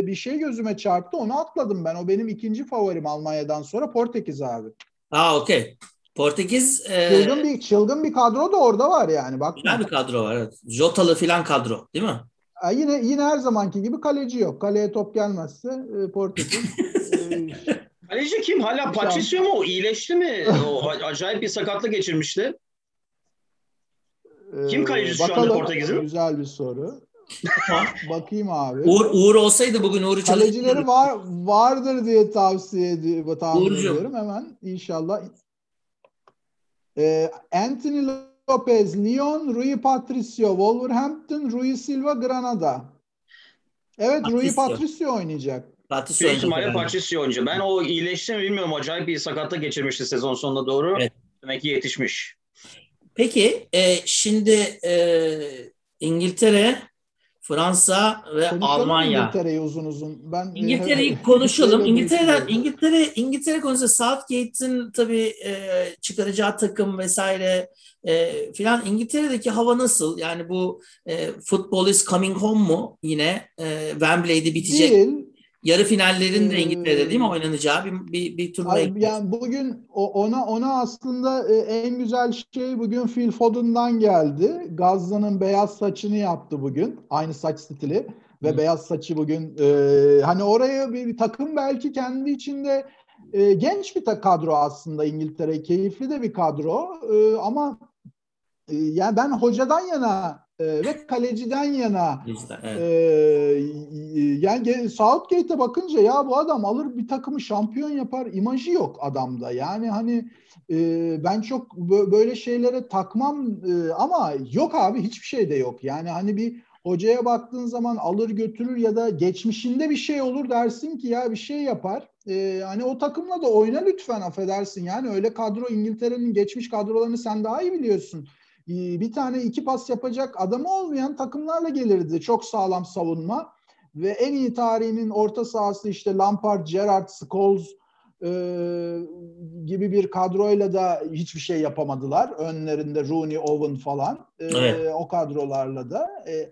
bir şey gözüme çarptı. Onu atladım ben. O benim ikinci favorim Almanya'dan sonra Portekiz abi. Ha okey. Portekiz e... çılgın bir çılgın bir kadro da orada var yani. Bak. Güzel bir kadro var. Evet. Jotalı filan kadro, değil mi? Yine yine her zamanki gibi kaleci yok. Kaleye top gelmezse e, Portekiz. e, kaleci kim? Hala Patricio mu? O iyileşti mi? O acayip bir sakatlık geçirmişti. E, kim kalecisi bakalım, şu anda Portekiz'in? Güzel bir soru. Bakayım abi. Uğur, Uğur olsaydı bugün Uğur'u çalıştırırdı. Kalecileri var, vardır diye tavsiye ediyorum. Uğur'cum. Hemen inşallah. E, Anthony Lopez, Lyon, Rui Patricio, Wolverhampton, Rui Silva, Granada. Evet, Patricio. Rui Patricio oynayacak. Patricio oynayacak. Patricio oynayacak. Ben o iyileşti mi bilmiyorum. Acayip bir sakatlık geçirmişti sezon sonuna doğru. Evet. Demek ki yetişmiş. Peki, e, şimdi e, İngiltere, Fransa ve Konuşalım Almanya. İngiltere'yi uzun uzun. Ben İngiltere'yi konuşalım. İngiltere'den İngiltere İngiltere konusunda Southgate'in tabii e, çıkaracağı takım vesaire e, filan. İngiltere'deki hava nasıl? Yani bu e, football is coming home mu yine? E, Wembley'de bitecek. Değil. Yarı finallerin de İngiltere'de değil mi oynanacağı bir bir, bir turnuva. Yani bugün ona ona aslında en güzel şey bugün Phil Foden'dan geldi. Gazza'nın beyaz saçını yaptı bugün. Aynı saç stili ve hmm. beyaz saçı bugün e, hani oraya bir, bir takım belki kendi içinde e, genç bir kadro aslında İngiltere. Keyifli de bir kadro e, ama e, yani ben hocadan yana ve kaleciden yana işte, evet. e, yani Southgate'e bakınca ya bu adam alır bir takımı şampiyon yapar imajı yok adamda yani hani e, ben çok böyle şeylere takmam e, ama yok abi hiçbir şey de yok yani hani bir hocaya baktığın zaman alır götürür ya da geçmişinde bir şey olur dersin ki ya bir şey yapar e, hani o takımla da oyna lütfen affedersin yani öyle kadro İngiltere'nin geçmiş kadrolarını sen daha iyi biliyorsun. Bir tane iki pas yapacak adamı olmayan takımlarla gelirdi. Çok sağlam savunma ve en iyi tarihinin orta sahası işte Lampard, Gerrard, Scholes e, gibi bir kadroyla da hiçbir şey yapamadılar. Önlerinde Rooney, Owen falan e, evet. o kadrolarla da. E,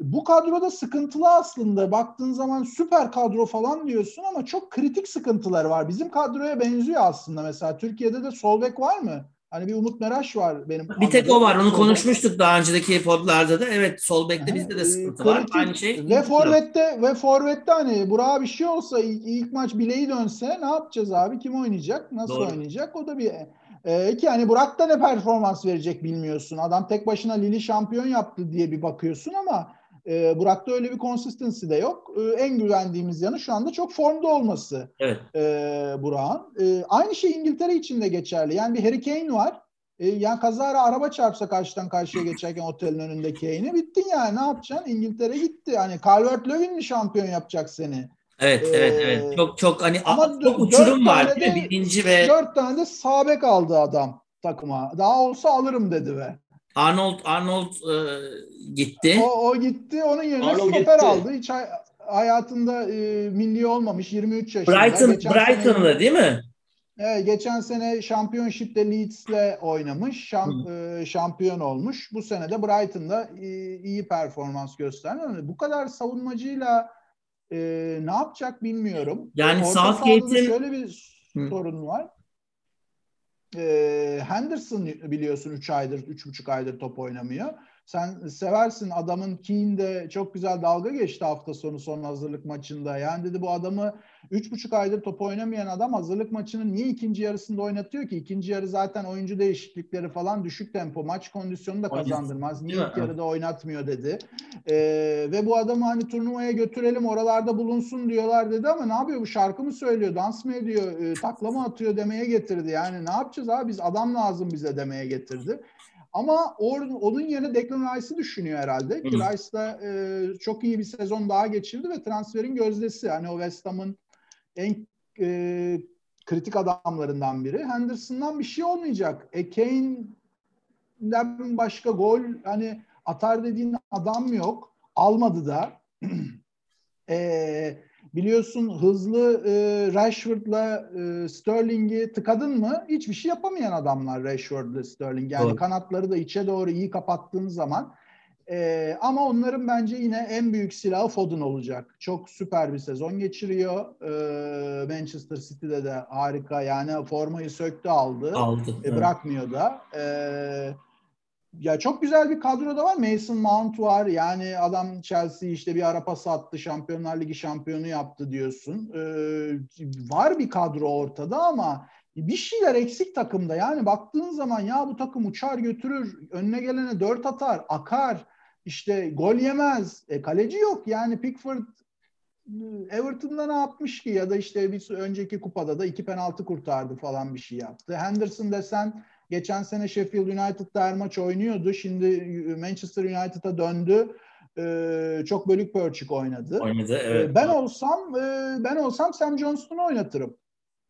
bu kadroda sıkıntılı aslında. Baktığın zaman süper kadro falan diyorsun ama çok kritik sıkıntıları var. Bizim kadroya benziyor aslında mesela. Türkiye'de de sol bek var mı? Hani bir Umut Meraş var benim. Bir tek o var. Onu konuşmuştuk daha önceki podlarda da. Evet, sol bekte bizde de sıkıntı e, var. Aynı şey. Ve forvette ve forvette hani Burak'a bir şey olsa ilk maç bileği dönse ne yapacağız abi? Kim oynayacak? Nasıl Doğru. oynayacak? O da bir e, ki hani Burak da ne performans verecek bilmiyorsun. Adam tek başına Lille şampiyon yaptı diye bir bakıyorsun ama e, Burak'ta öyle bir consistency de yok. E, en güvendiğimiz yanı şu anda çok formda olması evet. e, Burak'ın. E, aynı şey İngiltere için de geçerli. Yani bir Harry Kane var. E, yani kazara araba çarpsa karşıdan karşıya geçerken otelin önünde Kane'i bittin yani. Ne yapacaksın? İngiltere gitti. Yani Calvert-Lewin mi şampiyon yapacak seni? Evet, ee, evet, evet. Çok çok hani ama çok uçurum var. De, birinci ve... Dört tane de sağ bek aldı adam takıma. Daha olsa alırım dedi ve. Arnold Arnold e, gitti. O, o gitti. Onun yerine Arnold stoper gitti. Aldı. Hiç hay- hayatında e, milli olmamış. yirmi üç yaşında. Brighton, Brighton'da sene, değil mi? Evet. Geçen sene Championship'te Leeds'le oynamış. Şamp, e, şampiyon olmuş. Bu sene de Brighton'da e, iyi performans gösterdi. Bu kadar savunmacıyla e, ne yapacak bilmiyorum. Yani Southgate'in şöyle bir Hı. sorun var. e, Henderson biliyorsun üç aydır, üç buçuk aydır top oynamıyor. Sen seversin adamın, Keane'de çok güzel dalga geçti hafta sonu son hazırlık maçında. Yani dedi bu adamı üç buçuk aydır top oynamayan adam hazırlık maçının niye ikinci yarısında oynatıyor ki? İkinci yarı zaten oyuncu değişiklikleri falan, düşük tempo, maç kondisyonu da kazandırmaz. Niye ilk yarıda oynatmıyor dedi. Ee, ve bu adamı hani turnuvaya götürelim, oralarda bulunsun diyorlar dedi ama ne yapıyor, bu şarkı mı söylüyor, dans mı ediyor, e, takla mı atıyor demeye getirdi. Yani ne yapacağız abi, biz adam lazım bize demeye getirdi. Ama or, onun yerine Declan Rice'ı düşünüyor herhalde. Ki Rice'la e, çok iyi bir sezon daha geçirdi ve transferin gözdesi. Hani o West Ham'ın en e, kritik adamlarından biri. Henderson'dan bir şey olmayacak. E, Kane'den başka gol hani atar dediğin adam yok. Almadı da. e, biliyorsun hızlı e, Rashford'la e, Sterling'i tıkadın mı hiçbir şey yapamayan adamlar Rashford'la Sterling. Yani evet, kanatları da içe doğru iyi kapattığın zaman. E, ama onların bence yine en büyük silahı Foden olacak. Çok süper bir sezon geçiriyor. E, Manchester City'de de harika. Yani formayı söktü aldı. aldı e, evet. Bırakmıyor da. Evet. Ya çok güzel bir kadroda var. Mason Mount var. Yani adam Chelsea'yi işte bir ara pas attı. Şampiyonlar Ligi şampiyonu yaptı diyorsun. Ee, var bir kadro ortada ama bir şeyler eksik takımda. Yani baktığın zaman ya bu takım uçar götürür. Önüne gelene dört atar. Akar. İşte gol yemez. E, kaleci yok. Yani Pickford Everton'da ne yapmış ki? Ya da işte bir önceki kupada da iki penaltı kurtardı falan, bir şey yaptı. Henderson desen geçen sene Sheffield United'da her maç oynuyordu. Şimdi Manchester United'a döndü. Ee, çok bölük pörçük oynadı. oynadı evet. Ben olsam ben olsam Sam Johnston'u oynatırım.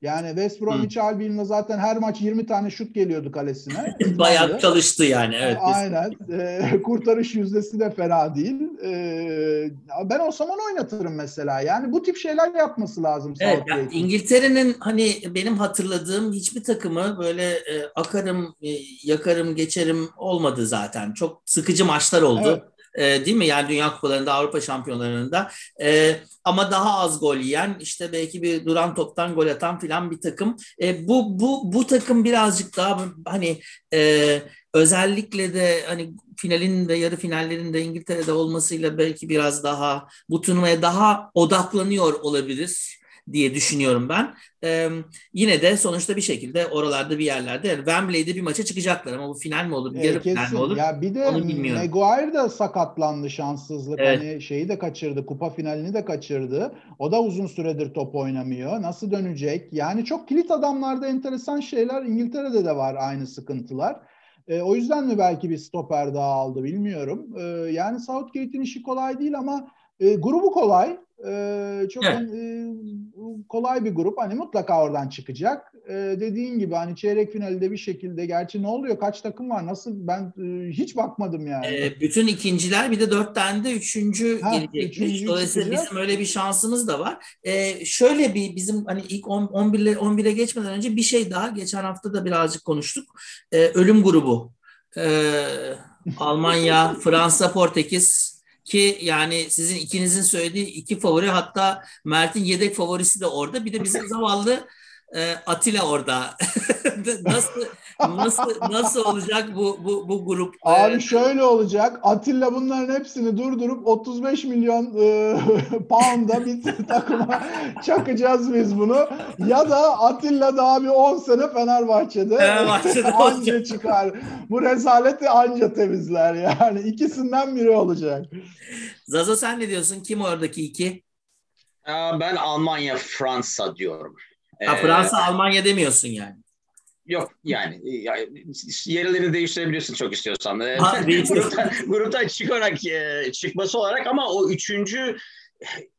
Yani West Bromwich Albion'la zaten her maç yirmi tane şut geliyordu kalesine. Bayağı çalıştı yani. Evet. Aynen. Ee, kurtarış yüzdesi de fena değil. Ee, ben olsam onu oynatırım mesela. Yani bu tip şeyler yapması lazım. Evet. Yani İngiltere'nin hani benim hatırladığım hiçbir takımı böyle e, akarım, e, yakarım, geçerim olmadı zaten. Çok sıkıcı maçlar oldu. Evet. Değil mi? Yani Dünya Kupalarında, Avrupa Şampiyonlarında e, ama daha az gol yiyen, işte belki bir duran toptan gol atan filan bir takım. E, bu bu bu takım birazcık daha hani e, özellikle de hani finalin ve yarı finallerin de İngiltere'de olmasıyla belki biraz daha bu turnuvaya daha odaklanıyor olabilir diye düşünüyorum ben. Ee, yine de sonuçta bir şekilde oralarda bir yerlerde, yani Wembley'de bir maça çıkacaklar ama bu final mi olur, bir yarı e, final mi olur? Ya bir de Maguire da sakatlandı, şanssızlık. Evet. Hani şeyi de kaçırdı, kupa finalini de kaçırdı. O da uzun süredir top oynamıyor. Nasıl dönecek? Yani çok kilit adamlarda enteresan şeyler, İngiltere'de de var aynı sıkıntılar. E, o yüzden mi belki bir stoper daha aldı bilmiyorum. E, yani Southgate'in işi kolay değil ama e, grubu kolay. Ee, çok evet. e, kolay bir grup, hani mutlaka oradan çıkacak. Ee, dediğin gibi hani çeyrek finalde bir şekilde, gerçi ne oluyor, kaç takım var, nasıl, ben e, hiç bakmadım yani. E, bütün ikinciler, bir de dört tane de üçüncü ha, gelecekmiş. Dolayısıyla üçüncü. Bizim öyle bir şansımız da var. E, şöyle bir bizim hani ilk on bire geçmeden önce bir şey daha, geçen hafta da birazcık konuştuk. E, ölüm grubu. E, Almanya, Fransa, Portekiz. Ki yani sizin ikinizin söylediği iki favori, hatta Mert'in yedek favorisi de orada. Bir de bizim zavallı e, Atilla orada. nasıl nasıl nasıl olacak bu bu bu grup? Abi ee, şöyle olacak. Atilla bunların hepsini durdurup otuz beş milyon e, pound'a bir takıma çakacağız biz bunu. Ya da Atilla daha bir on sene Fenerbahçe'de, Fenerbahçe'de anca çıkar. Bu rezaleti anca temizler yani. İkisinden biri olacak. Zazo, sen ne diyorsun? Kim oradaki iki? Ben Almanya, Fransa diyorum. Ha, Fransa, ee, Almanya demiyorsun yani. Yok yani, yerleri değiştirebiliyorsun çok istiyorsan. Ha, gruptan, gruptan çıkarak, çıkması olarak, ama o üçüncü,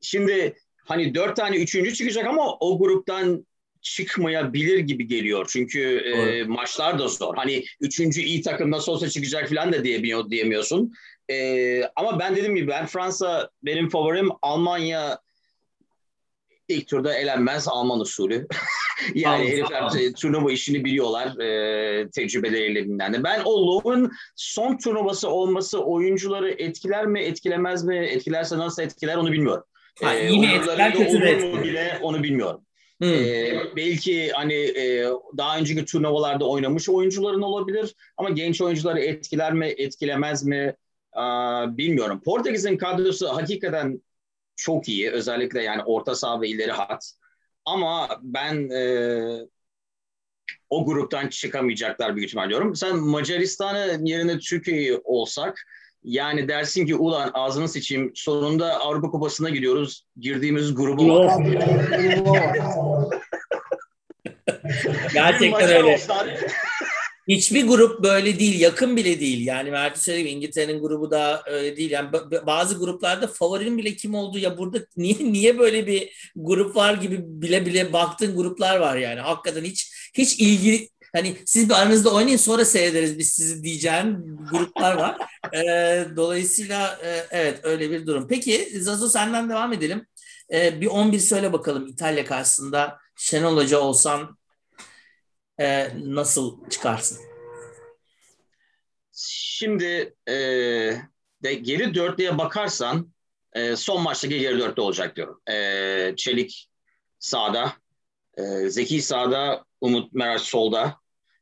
şimdi hani dört tane üçüncü çıkacak ama o gruptan çıkmayabilir gibi geliyor. Çünkü e, maçlar da zor. Hani üçüncü iyi takım nasıl olsa çıkacak falan da diyemiyor, diyemiyorsun. E, ama ben dediğim gibi ben Fransa benim favorim, Almanya İlk turda elenmez, Alman usulü. Yani Allah herifler Allah. Turnuva işini biliyorlar e, tecrübeleriyle bilinen. Ben o Lowe'un son turnuvası olması oyuncuları etkiler mi, etkilemez mi? Etkilerse nasıl etkiler onu bilmiyorum. Ha, e, yine etkiler, kötü de etkiler. Bile, onu bilmiyorum. Hmm. Ee, belki hani e, daha önceki turnuvalarda oynamış oyuncuların olabilir ama genç oyuncuları etkiler mi, etkilemez mi ee, bilmiyorum. Portekiz'in kadrosu hakikaten çok iyi. Özellikle yani orta saha ve ileri hat. Ama ben e, o gruptan çıkamayacaklar büyük ihtimal diyorum. Sen Macaristan'ın yerine Türkiye'yi olsak yani dersin ki ulan ağzını sıçayım sonunda Avrupa Kupası'na gidiyoruz. Girdiğimiz grubu no. Gerçekten öyle. Hiçbir grup böyle değil. Yakın bile değil. Yani Mert'e söyleyeyim İngiltere'nin grubu da öyle değil. Yani bazı gruplarda favorinin bile kim olduğu ya burada niye niye böyle bir grup var gibi bile bile baktığın gruplar var yani. Hakikaten hiç hiç ilgi hani siz bir aranızda oynayın sonra seyrederiz biz sizi diyeceğim gruplar var. e, dolayısıyla e, evet öyle bir durum. Peki Zazo senden devam edelim. E, bir on bir söyle bakalım İtalya karşısında Şenol Hoca olsan e, nasıl çıkarsın? Şimdi e, de geri dörtlüye bakarsan e, son maçtaki geri dörtlü olacak diyorum. E, Çelik sağda, e, Zeki sağda, Umut Meraş solda.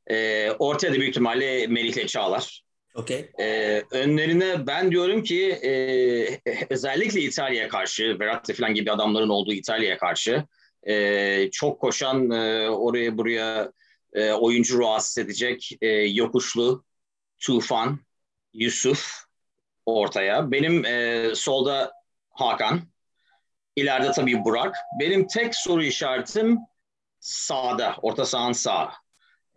E, ortaya da büyük ihtimalle Melih'le Çağlar. Okay. E, önlerine ben diyorum ki e, özellikle İtalya'ya karşı, Verratti falan gibi adamların olduğu İtalya'ya karşı e, çok koşan, e, oraya buraya e, oyuncu rahatsız edecek e, Yokuşlu, Tufan, Yusuf ortaya. Benim e, solda Hakan, ileride tabii Burak. Benim tek soru işaretim sağda, orta sahanın sağı.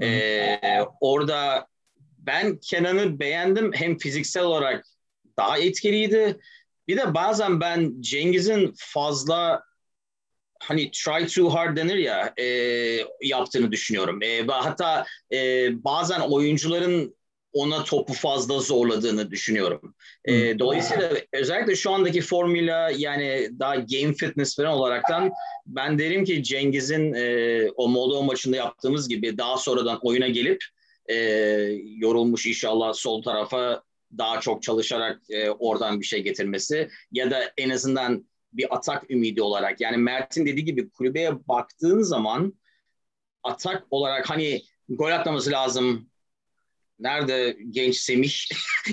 Ee, orada ben Kenan'ı beğendim. Hem fiziksel olarak daha etkiliydi. Bir de bazen ben Cengiz'in fazla hani try too hard denir ya e, yaptığını düşünüyorum. E, hatta e, bazen oyuncuların ona topu fazla zorladığını düşünüyorum. E, dolayısıyla özellikle şu andaki formüla yani daha game fitness falan olaraktan ben derim ki Cengiz'in e, o Moldova maçında yaptığımız gibi daha sonradan oyuna gelip e, yorulmuş inşallah sol tarafa daha çok çalışarak e, oradan bir şey getirmesi ya da en azından bir atak ümidi olarak yani Mert'in dediği gibi kulübeye baktığın zaman atak olarak hani gol atmamız lazım. Nerede genç Semih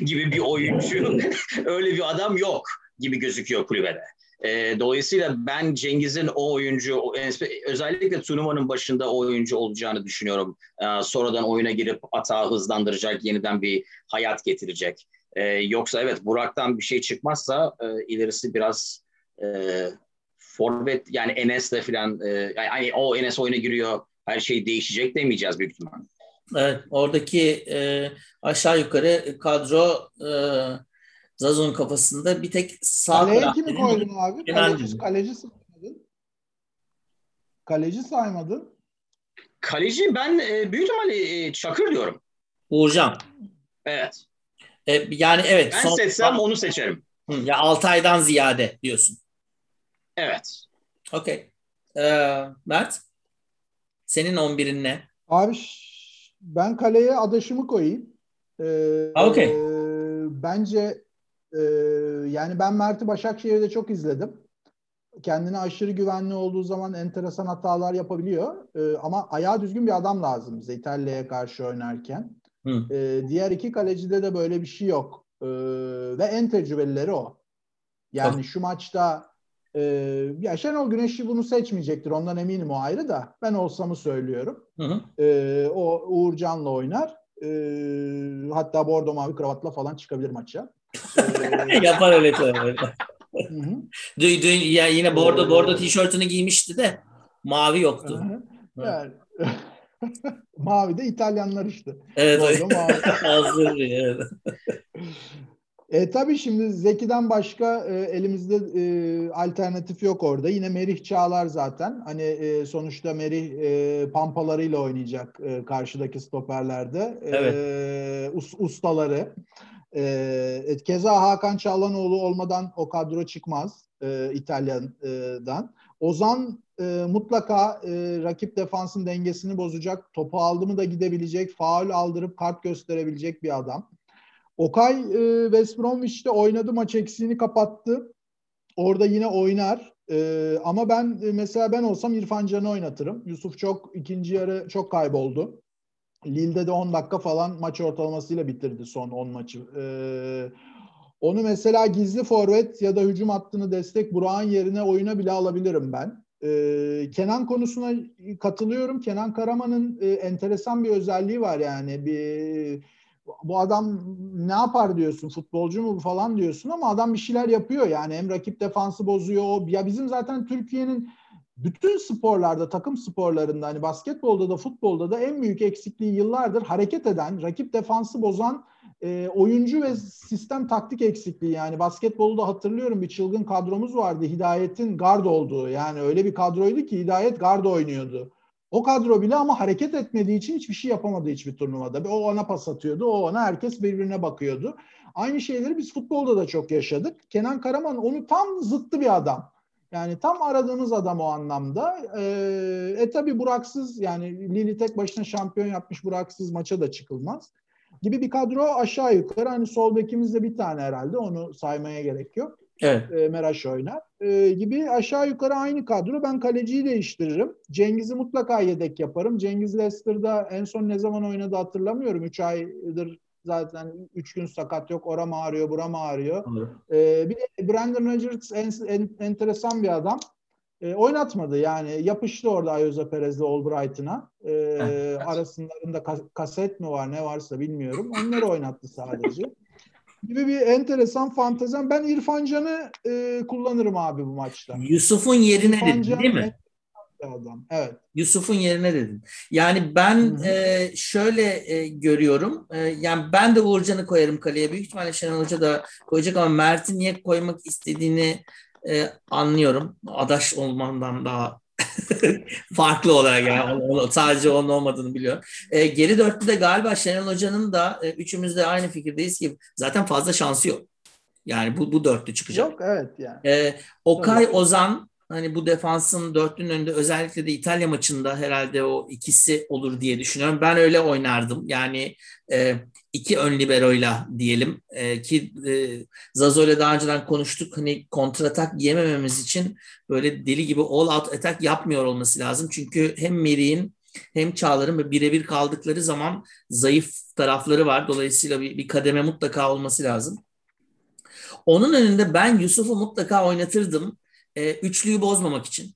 gibi bir oyuncu, öyle bir adam yok gibi gözüküyor kulübede. E, dolayısıyla ben Cengiz'in o oyuncu, özellikle turnuvanın başında o oyuncu olacağını düşünüyorum. E, sonradan oyuna girip atağı hızlandıracak, yeniden bir hayat getirecek. E, yoksa evet Burak'tan bir şey çıkmazsa e, ilerisi biraz e, forvet yani Enes'le falan, e, yani o Enes oyuna giriyor, her şey değişecek demeyeceğiz büyük ihtimalle. Evet, oradaki e, aşağı yukarı kadro e, Zazo'nun kafasında bir tek sağ kaleye taraf. Kaleye kimi koydun abi? Kaleci, kaleci saymadın. Kaleci saymadın. Kaleci ben e, büyük ihtimalle e, Çakır diyorum. Uğurcan. Evet. E, yani evet. Ben son... seçsem onu seçerim. Hı, ya Altay'dan ziyade diyorsun. Evet. Okey. E, Mert, senin on birin ne? Abi ben kaleye adaşımı koyayım. Ee, okay. e, bence e, yani ben Mert'i Başakşehir'de çok izledim. Kendine aşırı güvenli olduğu zaman enteresan hatalar yapabiliyor. E, ama ayağı düzgün bir adam lazım bize İtalya'ya karşı oynarken. E, diğer iki kalecide de böyle bir şey yok. E, ve en tecrübelileri o. Yani şu maçta e, ya Şenol Güneş'i bunu seçmeyecektir. Ondan eminim, o ayrı da. Ben olsamı söylüyorum. Hı hı. Ee, o Uğurcan'la oynar. Ee, hatta bordo mavi kravatla falan çıkabilir maça. Ee, yapar öyle tabii. Duy duy ya yine bordo bordo tişörtünü giymişti de mavi yoktu. Yani, mavi de İtalyanlar işte. Evet. Bordo mavi. Hazır yani. E, tabii şimdi Zeki'den başka e, elimizde e, alternatif yok orada. Yine Merih Çağlar zaten. Hani e, sonuçta Merih e, pampalarıyla oynayacak e, karşıdaki stoperlerde. Evet. E, us, ustaları. E, keza Hakan Çalhanoğlu olmadan o kadro çıkmaz e, İtalya'dan. Ozan e, mutlaka e, rakip defansın dengesini bozacak. Topu aldı mı da gidebilecek. Faul aldırıp kart gösterebilecek bir adam. Okay e, West Bromwich'te oynadı, maç eksiğini kapattı. Orada yine oynar. Ee, ama ben mesela ben olsam İrfan Can'ı oynatırım. Yusuf çok ikinci yarı çok kayboldu. Lille'de de on dakika falan maç ortalamasıyla bitirdi son on maçı. Ee, onu mesela gizli forvet ya da hücum hattını destek Burak'ın yerine oyuna bile alabilirim ben. Ee, Kenan konusuna katılıyorum. Kenan Karaman'ın e, enteresan bir özelliği var yani. Bir, bu adam ne yapar diyorsun, futbolcu mu falan diyorsun ama adam bir şeyler yapıyor yani. Hem rakip defansı bozuyor. Ya bizim zaten Türkiye'nin bütün sporlarda, takım sporlarında, hani basketbolda da futbolda da en büyük eksikliği yıllardır hareket eden, rakip defansı bozan e, oyuncu ve sistem taktik eksikliği. Yani basketbolda hatırlıyorum bir çılgın kadromuz vardı. Hidayet'in guard olduğu, yani öyle bir kadroydu ki Hidayet guard oynuyordu. O kadro bile ama hareket etmediği için hiçbir şey yapamadı hiçbir turnuvada. O ona pas atıyordu, o ona, herkes birbirine bakıyordu. Aynı şeyleri biz futbolda da çok yaşadık. Kenan Karaman onu tam zıttı bir adam. Yani tam aradığımız adam o anlamda. Ee, e tabi Burak'sız, yani Lille tek başına şampiyon yapmış, Burak'sız maça da çıkılmaz gibi bir kadro aşağı yukarı. Hani sol bekimizde bir tane herhalde, onu saymaya gerek yok. Evet. E, Meraş oynar e, gibi aşağı yukarı aynı kadro. Ben kaleciyi değiştiririm. Cengiz'i mutlaka yedek yaparım. Cengiz Leicester'da en son ne zaman oynadı hatırlamıyorum. üç aydır zaten üç gün sakat yok. Oram ağrıyor, buram ağrıyor. E, bir de Brandon Rodgers en, en, enteresan bir adam. E, oynatmadı yani. Yapıştı orada Ayoza Perez'le Albright'ına. E, evet. Arasında kaset mi var, ne varsa bilmiyorum. Onları oynattı sadece. Gibi bir enteresan fantazim. Ben İrfan Can'ı e, kullanırım abi bu maçta. Yusuf'un yerine İrfan dedin, değil mi? Adam. Evet. Yusuf'un yerine dedin. Yani ben e, şöyle e, görüyorum. E, yani ben de Uğurcan'ı koyarım kaleye. Büyük ihtimalle Şenol Hoca da koyacak ama Mert'i niye koymak istediğini e, anlıyorum. Adaş olmandan daha farklı olarak yani. Sadece onun olmadığını biliyorum. E, geri dörtlü de galiba Şenol Hoca'nın da e, üçümüz de aynı fikirdeyiz ki zaten fazla şansı yok. Yani bu bu dörtlü çıkacak. Yok, evet yani. E, Okay, Ozan, hani bu defansın dörtlünün önünde özellikle de İtalya maçında herhalde o ikisi olur diye düşünüyorum. Ben öyle oynardım. Yani e, iki ön liberoyla diyelim e, ki e, Zazo'yla daha önceden konuştuk. Hani kontratak yemememiz için böyle deli gibi all out atak yapmıyor olması lazım. Çünkü hem Meri'nin hem Çağlar'ın birebir kaldıkları zaman zayıf tarafları var. Dolayısıyla bir, bir kademe mutlaka olması lazım. Onun önünde ben Yusuf'u mutlaka oynatırdım. E, üçlüyü bozmamak için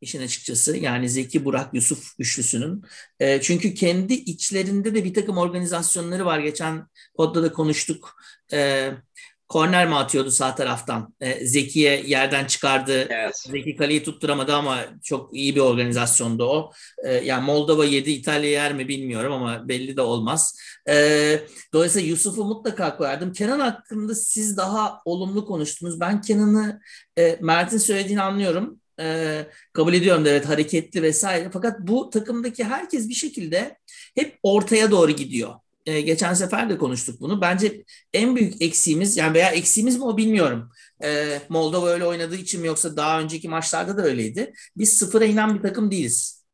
işin açıkçası, yani Zeki, Burak, Yusuf üçlüsünün. E, çünkü kendi içlerinde de bir takım organizasyonları var. Geçen podda da konuştuk. E, korner mi atıyordu sağ taraftan? E, Zeki'ye yerden çıkardı. Evet. Zeki kaleyi tutturamadı ama çok iyi bir organizasyondu o. E, yani Moldova yedi, İtalya yer mi bilmiyorum ama belli de olmaz. E, dolayısıyla Yusuf'u mutlaka koyardım. Kenan hakkında siz daha olumlu konuştunuz. Ben Kenan'ı, e, Mert'in söylediğini anlıyorum. E, kabul ediyorum da, evet, hareketli vesaire. Fakat bu takımdaki herkes bir şekilde hep ortaya doğru gidiyor. Ee, geçen sefer de konuştuk bunu. Bence en büyük eksiğimiz, yani veya eksiğimiz mi o bilmiyorum. Ee, Moldova öyle oynadığı için mi, yoksa daha önceki maçlarda da öyleydi. Biz sıfıra inen bir takım değiliz.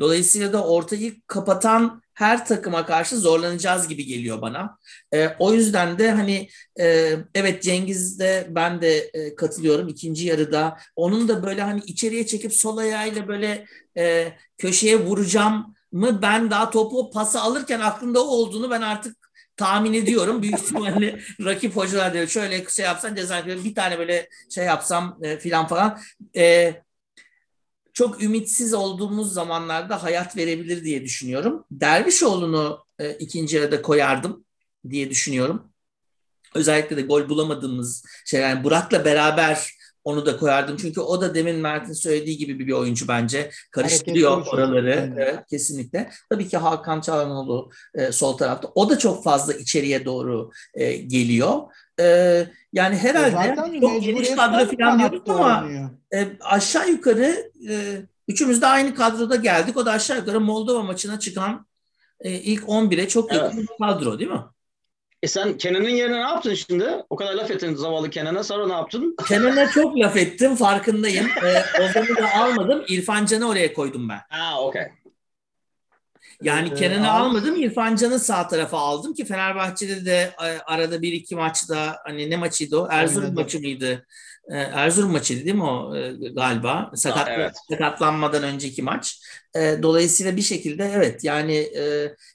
Dolayısıyla da ortayı kapatan her takıma karşı zorlanacağız gibi geliyor bana. Ee, o yüzden de hani e, evet, Cengiz'de ben de e, katılıyorum ikinci yarıda. Onun da böyle hani içeriye çekip sol ayağıyla böyle e, köşeye vuracağım mı, ben daha topu pası alırken aklında o olduğunu ben artık tahmin ediyorum. Büyük ihtimalle rakip hocalar diyor, şöyle şey yapsan ceza, bir tane böyle şey yapsam e, filan falan. E, çok ümitsiz olduğumuz zamanlarda hayat verebilir diye düşünüyorum. Dervişoğlu'nu e, ikinci yarıda koyardım diye düşünüyorum. Özellikle de gol bulamadığımız şey, yani Burak'la beraber onu da koyardım. Çünkü o da demin Mert'in söylediği gibi bir oyuncu bence. Karıştırıyor oraları. Evet, kesinlikle. Tabii ki Hakan Çalhanoğlu e, sol tarafta. O da çok fazla içeriye doğru e, geliyor. E, yani herhalde çok geniş kadro falan diyorduk ama e, aşağı yukarı e, üçümüz de aynı kadroda geldik. O da aşağı yukarı Moldova maçına çıkan e, ilk on bire çok yakın, evet, bir kadro değil mi? E sen Kenan'ın yerine ne yaptın şimdi? O kadar laf ettin zavallı Kenan'a, sonra ne yaptın? Kenan'a çok laf ettim, farkındayım. Ee, o zaman da almadım. İrfan Can'ı oraya koydum ben. Ha, okey. Yani Kenan'ı almadım, İrfan Can'ı sağ tarafa aldım ki Fenerbahçe'de de arada bir iki maçta, hani ne maçıydı o? Erzurum Aynen. maçı mıydı? Erzurum maçıydı değil mi o galiba? Sakat, evet. Sakatlanmadan önceki maç. Dolayısıyla bir şekilde evet, yani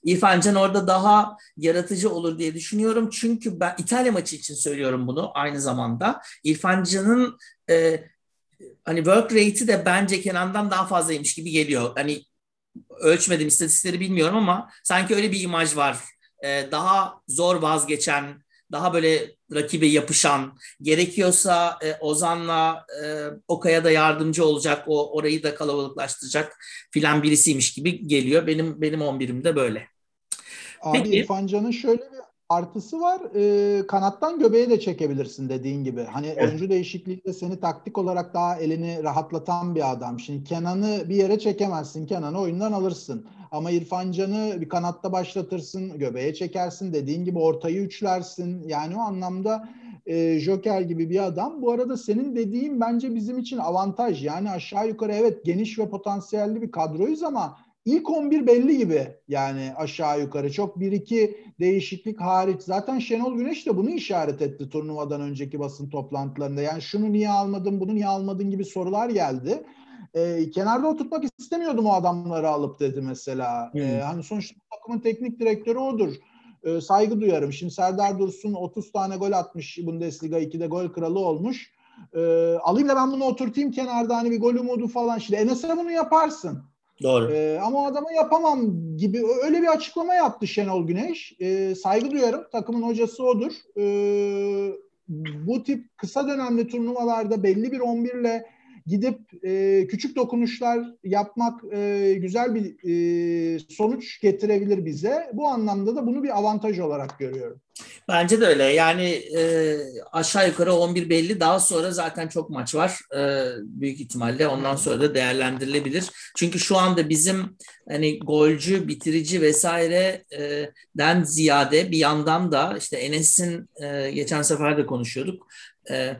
İrfan Can orada daha yaratıcı olur diye düşünüyorum. Çünkü ben İtalya maçı için söylüyorum bunu aynı zamanda. İrfan Can'ın hani work rate'i de bence Kenan'dan daha fazlaymış gibi geliyor. Hani ölçmedim, istatistikleri bilmiyorum ama sanki öyle bir imaj var. Ee, daha zor vazgeçen, daha böyle rakibe yapışan, gerekiyorsa e, Ozan'la e, Okay'a da yardımcı olacak, o orayı da kalabalıklaştıracak filan birisiymiş gibi geliyor. Benim benim on birimde böyle. Abi İrfan Can'ın şöyle bir artısı var. E, kanattan göbeğe de çekebilirsin dediğin gibi. Hani evet. Oyuncu değişikliğinde seni taktik olarak daha elini rahatlatan bir adam. Şimdi Kenan'ı bir yere çekemezsin. Kenan'ı oyundan alırsın. Ama İrfan Can'ı bir kanatta başlatırsın. Göbeğe çekersin. Dediğin gibi ortayı üçlersin. Yani o anlamda e, Joker gibi bir adam. Bu arada senin dediğin bence bizim için avantaj. Yani aşağı yukarı evet geniş ve potansiyelli bir kadroyuz ama İlk on bir belli gibi yani aşağı yukarı. Çok bir iki değişiklik hariç. Zaten Şenol Güneş de bunu işaret etti turnuvadan önceki basın toplantılarında. Yani şunu niye almadın, bunu niye almadın gibi sorular geldi. Ee, kenarda oturtmak istemiyordum o adamları alıp dedi mesela. Ee, hani sonuçta takımın teknik direktörü odur. Ee, saygı duyarım. Şimdi Serdar Dursun otuz tane gol atmış. Bundesliga ikide gol kralı olmuş. Ee, alayım da ben bunu oturtayım kenarda, hani bir gol umudu falan. Şimdi Enes'e bunu yaparsın. Doğru. Ee, ama o adama yapamam gibi öyle bir açıklama yaptı Şenol Güneş. Ee, saygı duyarım. Takımın hocası odur. Ee, bu tip kısa dönemli turnuvalarda belli bir on birle gidip e, küçük dokunuşlar yapmak e, güzel bir e, sonuç getirebilir bize. Bu anlamda da bunu bir avantaj olarak görüyorum. Bence de öyle. Yani e, aşağı yukarı on bir belli. Daha sonra zaten çok maç var. E, büyük ihtimalle ondan sonra da değerlendirilebilir. Çünkü şu anda bizim hani golcü, bitirici vesaireden ziyade bir yandan da işte Enes'in e, geçen sefer de konuşuyorduk. E,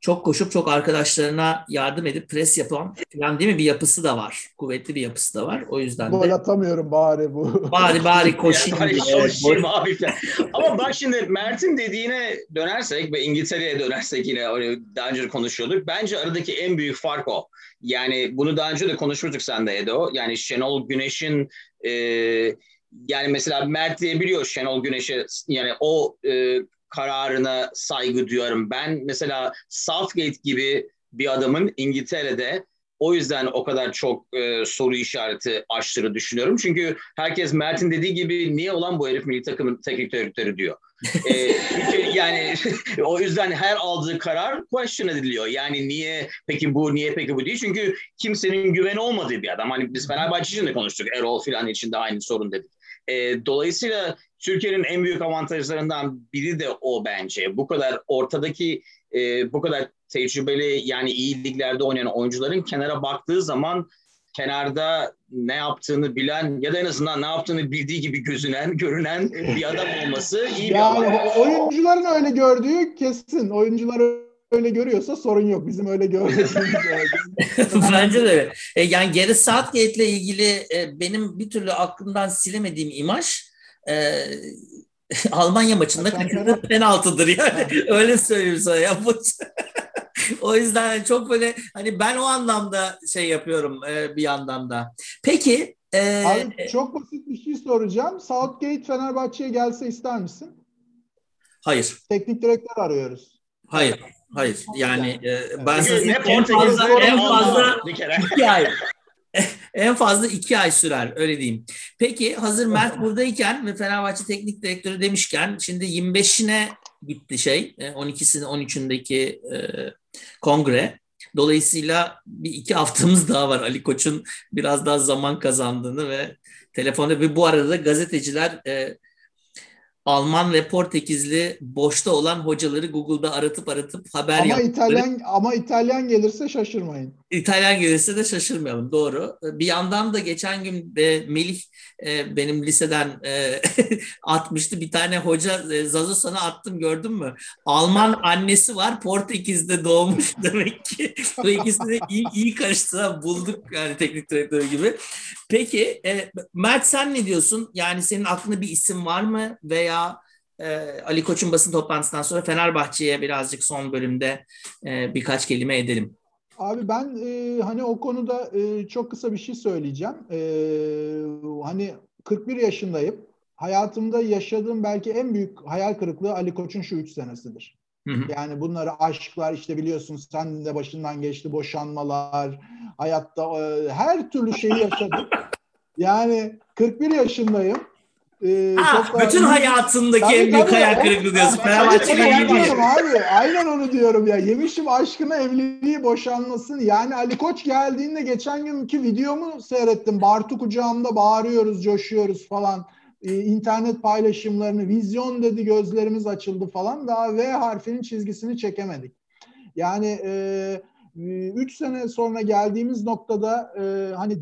çok koşup çok arkadaşlarına yardım edip pres yapan falan değil mi? Bir yapısı da var. Kuvvetli bir yapısı da var. O yüzden de. Gol atamıyorum bari bu. Bari bari koşayım. Bari koşayım abi. Ama bak şimdi Mert'in dediğine dönersek ve İngiltere'ye dönersek yine daha önce konuşuyorduk. Bence aradaki en büyük fark o. Yani bunu daha önce de konuşmuştuk sen de Edo. Yani Şenol Güneş'in e, yani mesela Mert diyebiliyor Şenol Güneş'e, yani o e, kararına saygı duyarım. Ben mesela Southgate gibi bir adamın İngiltere'de o yüzden o kadar çok e, soru işareti açtığını düşünüyorum. Çünkü herkes Mert'in dediği gibi niye olan bu herif milli takımın teknik direktörü diyor. e, yani o yüzden her aldığı karar question ediliyor. Yani niye peki bu, niye peki bu değil. Çünkü kimsenin güveni olmadığı bir adam. Hani biz Fenerbahçe için de konuştuk. Erol filan için de aynı sorun dedik. E, dolayısıyla Türkiye'nin en büyük avantajlarından biri de o bence. Bu kadar ortadaki, e, bu kadar tecrübeli, yani iyi liglerde oynayan oyuncuların kenara baktığı zaman kenarda ne yaptığını bilen ya da en azından ne yaptığını bildiği gibi gözünen, görünen bir adam olması iyi bir avantaj. Yani oyuncuların öyle gördüğü kesin. Oyuncular öyle görüyorsa sorun yok. Bizim öyle gördüğümüz. Bence de. Yani Gareth Southgate'le ilgili benim bir türlü aklımdan silemediğim imaj Ee, Almanya maçında kaçırdığı penaltıdır yani. Öyle söyleyeyim sana ya. O yüzden çok böyle hani ben o anlamda şey yapıyorum e, bir yandan da. Peki. E, Abi, çok basit bir şey soracağım. Southgate Fenerbahçe'ye gelse ister misin? Hayır. Teknik direktör arıyoruz. Hayır. Hayır. Yani e, ben sizin en fazla en fazla bir kere. En fazla iki ay sürer, öyle diyeyim. Peki hazır Mert buradayken ve Fenerbahçe teknik direktörü demişken, şimdi yirmi beşine gitti şey, on ikisini on üçündeki e, kongre. Dolayısıyla bir iki haftamız daha var. Ali Koç'un biraz daha zaman kazandığını ve telefonda ve bu arada gazeteciler e, Alman ve Portekizli boşta olan hocaları Google'da aratıp aratıp haber ama yaptıkları. İtalyan, ama İtalyan gelirse şaşırmayın. İtalyan gelirse de şaşırmayalım, doğru. Bir yandan da geçen gün Melih benim liseden atmıştı. Bir tane hoca, Zazo sana attım gördün mü? Alman annesi var, Portekiz'de doğmuş demek ki. Bu ikisini de iyi, iyi karıştıran bulduk yani, teknik direktör gibi. Peki Mert, sen ne diyorsun? Yani senin aklında bir isim var mı? Veya Ali Koç'un basın toplantısından sonra Fenerbahçe'ye birazcık son bölümde birkaç kelime edelim. Abi ben e, hani o konuda e, çok kısa bir şey söyleyeceğim. E, hani kırk bir yaşındayım. Hayatımda yaşadığım belki en büyük hayal kırıklığı Ali Koç'un şu üç senesidir. Hı hı. Yani bunları aşklar, işte biliyorsun sen de başından geçti, boşanmalar, hayatta e, her türlü şeyi yaşadım. Yani kırk bir yaşındayım. Ee, ha, bütün da... hayatındaki tabii, en büyük hayal kırıklığı diyorsun. Abi, aynen onu diyorum ya. Yemişim aşkına evliliği, boşanmasın. Yani Ali Koç geldiğinde geçen günkü videomu seyrettim. Bartu kucağımda bağırıyoruz, coşuyoruz falan. Ee, internet paylaşımlarını, vizyon dedi, gözlerimiz açıldı falan. Daha V harfinin çizgisini çekemedik. Yani e, üç sene sonra geldiğimiz noktada e, hani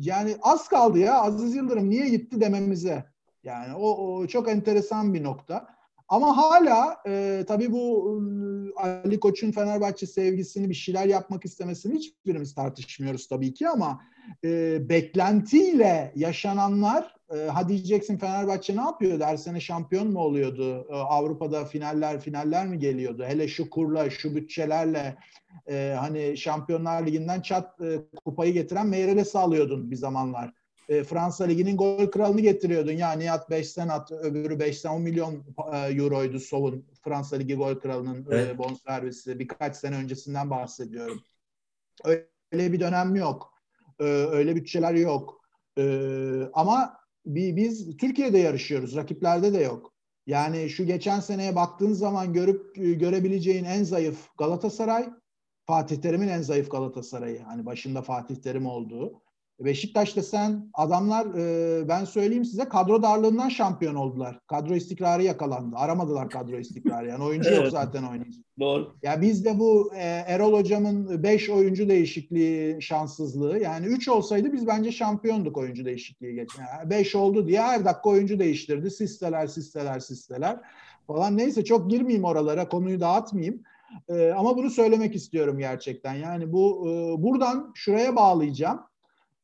yani az kaldı ya, Aziz Yıldırım niye gitti dememize. Yani o, o çok enteresan bir nokta. Ama hala e, tabii bu e, Ali Koç'un Fenerbahçe sevgisini, bir şeyler yapmak istemesini hiçbirimiz tartışmıyoruz tabii ki, ama e, beklentiyle yaşananlar, e, ha diyeceksin Fenerbahçe ne yapıyordu? Her sene şampiyon mu oluyordu? E, Avrupa'da finaller finaller mi geliyordu? Hele şu kurla, şu bütçelerle e, hani Şampiyonlar Ligi'nden çat e, kupayı getiren Meyrel'e sağlıyordun bir zamanlar. Fransa Ligi'nin gol kralını getiriyordun. Ya Nihat beşten at, öbürü beşten on milyon euroydu Sov'un. Fransa Ligi gol kralının evet. bonservisi. Birkaç sene öncesinden bahsediyorum. Öyle bir dönem yok. Öyle bütçeler yok. Ama biz Türkiye'de yarışıyoruz. Rakiplerde de yok. Yani şu geçen seneye baktığın zaman görüp görebileceğin en zayıf Galatasaray, Fatih Terim'in en zayıf Galatasaray'ı. Hani başında Fatih Terim olduğu. Beşiktaş'ta sen adamlar e, ben söyleyeyim size, kadro darlığından şampiyon oldular. Kadro istikrarı yakalandı. Aramadılar kadro istikrarı. Yani oyuncu evet. yok zaten oynayacak. Doğru. Ya biz de bu e, Erol hocamın beş oyuncu değişikliği şanssızlığı. Yani üç olsaydı biz bence şampiyonduk oyuncu değişikliği geçen. Yani beş oldu diye her dakika oyuncu değiştirdi. Sisteler, sisteler, sisteler falan. Neyse, çok girmeyeyim oralara. Konuyu dağıtmayayım. E, ama bunu söylemek istiyorum gerçekten. Yani bu e, buradan şuraya bağlayacağım.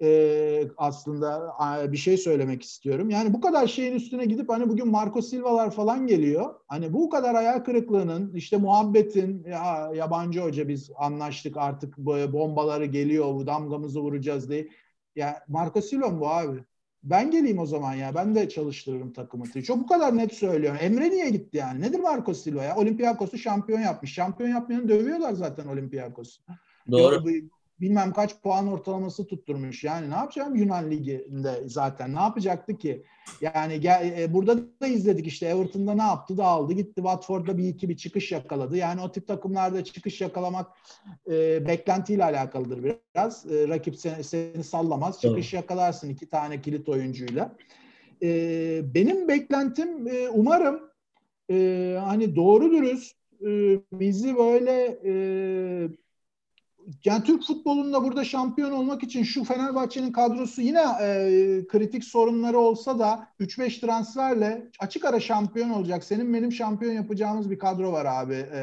Ee, aslında bir şey söylemek istiyorum. Yani bu kadar şeyin üstüne gidip hani bugün Marco Silva'lar falan geliyor. Hani bu kadar hayal kırıklığının, işte muhabbetin, ya yabancı hoca biz anlaştık artık, bombaları geliyor, bu damgamızı vuracağız diye. Ya Marco Silva mı bu abi? Ben geleyim o zaman ya. Ben de çalıştırırım takımı. Çok bu kadar net söylüyorum. Emre niye gitti yani? Nedir Marco Silva ya? Olympiakos'u şampiyon yapmış. Şampiyon yapmayanı dövüyorlar zaten Olympiakos'u. Doğru. Bilmem kaç puan ortalaması tutturmuş. Yani ne yapacağım Yunan Ligi'nde zaten? Ne yapacaktı ki? Yani gel, e, burada da izledik işte. Everton'da ne yaptı? Dağıldı gitti. Watford'da bir iki bir çıkış yakaladı. Yani o tip takımlarda çıkış yakalamak e, beklentiyle alakalıdır biraz. E, rakip seni, seni sallamaz. Çıkış evet. yakalarsın iki tane kilit oyuncuyla. E, benim beklentim e, umarım e, hani doğru dürüst e, bizi böyle e, yani Türk futbolunda burada şampiyon olmak için şu Fenerbahçe'nin kadrosu yine e, kritik sorunları olsa da üç beş transferle açık ara şampiyon olacak. Senin benim şampiyon yapacağımız bir kadro var abi. E,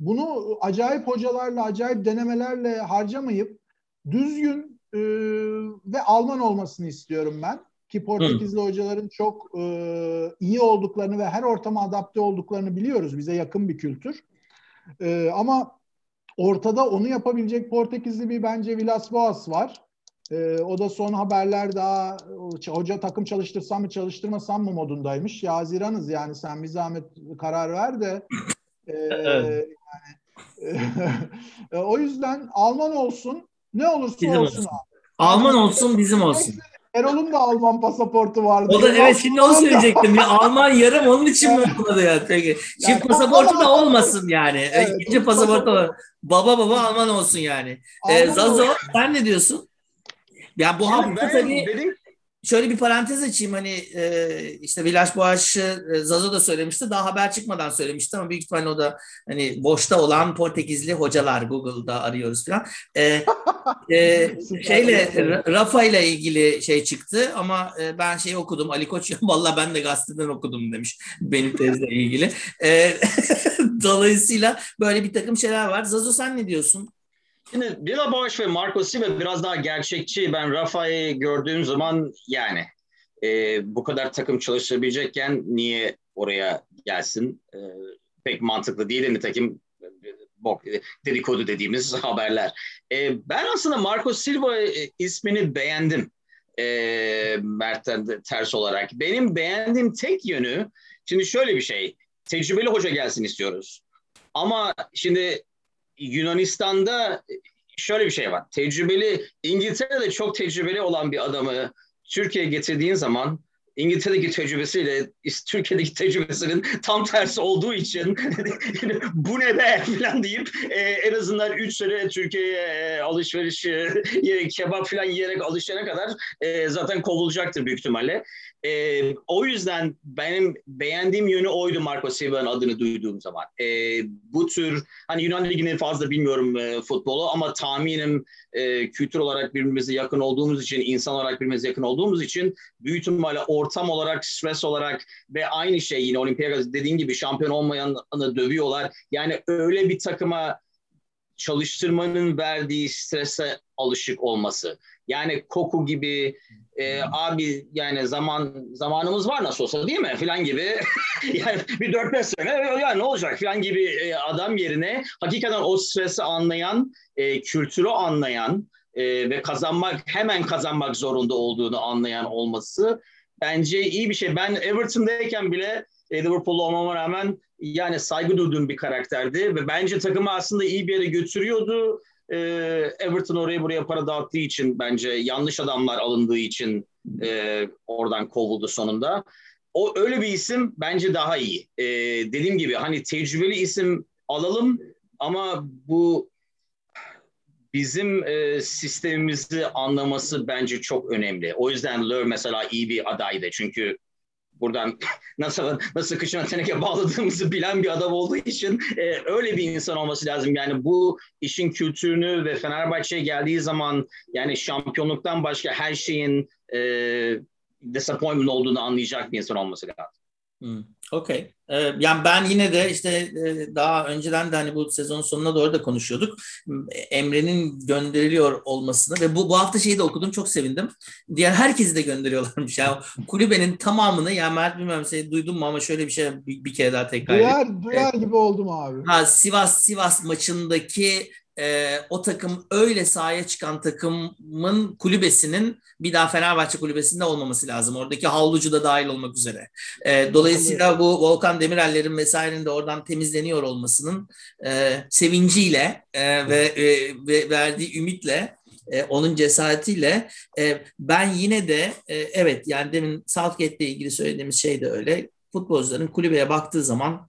bunu acayip hocalarla, acayip denemelerle harcamayıp düzgün e, ve Alman olmasını istiyorum ben. Ki Portekizli Hı. hocaların çok e, iyi olduklarını ve her ortama adapte olduklarını biliyoruz. Bize yakın bir kültür. E, ama ortada onu yapabilecek Portekizli bir bence Vilas Boas var. Ee, o da son haberler daha hoca takım çalıştırsam mı çalıştırmasam mı modundaymış. Ya Haziran'ız yani, sen bir zahmet karar ver de. Ee, yani, e, o yüzden Alman olsun, ne olursa bizim olsun. olsun. Alman olsun, bizim olsun. Erol'un da Alman pasaportu vardı. O da evet, şimdi onu söyleyecektim. Ya, Alman yarım onun için mi olmadı ya? Peki. Şimdi yani, pasaportu da olmasın yani. Evet, İkinci pasaportu var. Baba baba Alman olsun yani. Alman ee, Zazo olur. Sen ne diyorsun? Ya bu şimdi hafta ben, tabii... Benim, şöyle bir parantez açayım, hani e, işte Vilas Boas'ı e, Zazo da söylemişti, daha haber çıkmadan söylemişti ama büyük ihtimalle o da hani boşta olan Portekizli hocalar Google'da arıyoruz falan. E, e, şeyle Rafa ile ilgili şey çıktı ama e, ben şeyi okudum, Ali Koç vallahi ben de gazeteden okudum demiş benim tezle ilgili. E, dolayısıyla böyle bir takım şeyler var. Zazo sen ne diyorsun? Şimdi Villa Boas ve Marco Silva biraz daha gerçekçi. Ben Rafa'yı gördüğüm zaman yani e, bu kadar takım çalışabilecekken niye oraya gelsin? E, pek mantıklı değil. Nitekim bok, dedikodu dediğimiz haberler. E, ben aslında Marco Silva ismini beğendim. E, Mert'ten de ters olarak. Benim beğendiğim tek yönü, şimdi şöyle bir şey. Tecrübeli hoca gelsin istiyoruz. Ama şimdi Yunanistan'da şöyle bir şey var. Tecrübeli, İngiltere'de çok tecrübeli olan bir adamı Türkiye'ye getirdiğin zaman İngiltere'deki tecrübesiyle Türkiye'deki tecrübesinin tam tersi olduğu için bu ne be falan deyip e, en azından üç sene Türkiye'ye e, alışveriş e, kebap falan yiyerek alışana kadar e, zaten kovulacaktır büyük ihtimalle. E, o yüzden benim beğendiğim yönü oydu Marco Silva'nın adını duyduğum zaman. E, bu tür hani Yunan Ligi'ni fazla bilmiyorum e, futbolu ama tahminim e, kültür olarak birbirimize yakın olduğumuz için, insan olarak birbirimize yakın olduğumuz için büyük ihtimalle ortam olarak, stres olarak ve aynı şey yine Olimpiyada dediğin gibi şampiyon olmayanı dövüyorlar. Yani öyle bir takıma çalıştırmanın verdiği strese alışık olması. Yani koku gibi e, abi yani zaman zamanımız var nasıl olsa değil mi filan gibi yani bir dört beş sene yani ne olacak filan gibi e, adam yerine hakikaten o stresi anlayan, e, kültürü anlayan e, ve kazanmak, hemen kazanmak zorunda olduğunu anlayan olması bence iyi bir şey. Ben Everton'dayken bile Liverpool'lu olmama rağmen yani saygı duyduğum bir karakterdi ve bence takımı aslında iyi bir yere götürüyordu. Ee, Everton oraya buraya para dağıttığı için, bence yanlış adamlar alındığı için e, oradan kovuldu sonunda. O öyle bir isim bence daha iyi. Ee, dediğim gibi hani tecrübeli isim alalım ama bu bizim e, sistemimizi anlaması bence çok önemli. O yüzden Löw mesela iyi bir adaydı. Çünkü buradan nasıl nasıl kışına teneke bağladığımızı bilen bir adam olduğu için e, öyle bir insan olması lazım. Yani bu işin kültürünü ve Fenerbahçe'ye geldiği zaman yani şampiyonluktan başka her şeyin e, disappointment olduğunu anlayacak bir insan olması lazım. Hmm, okay. Ee, yani ben yine de işte e, daha önceden de hani bu sezonun sonuna doğru da konuşuyorduk. Emre'nin gönderiliyor olmasını ve bu bu hafta şeyi de okudum, çok sevindim. Diğer herkesi de gönderiyorlarmış. Yani kulübenin tamamını, ya Mert bilmiyorum seni duydun mu ama şöyle bir şey bir, bir kere daha tekrar edeyim. Duyar gibi oldum abi. Ha, Sivas Sivas maçındaki Ee, o takım öyle sahaya çıkan takımın kulübesinin bir daha Fenerbahçe kulübesinde olmaması lazım. Oradaki havlucu da dahil olmak üzere. Ee, dolayısıyla bu Volkan Demirel'lerin vesairenin de oradan temizleniyor olmasının e, sevinciyle e, ve, e, ve verdiği ümitle, e, onun cesaretiyle e, ben yine de e, evet yani demin Southgate'le ilgili söylediğimiz şey de öyle. Futbolcuların kulübeye baktığı zaman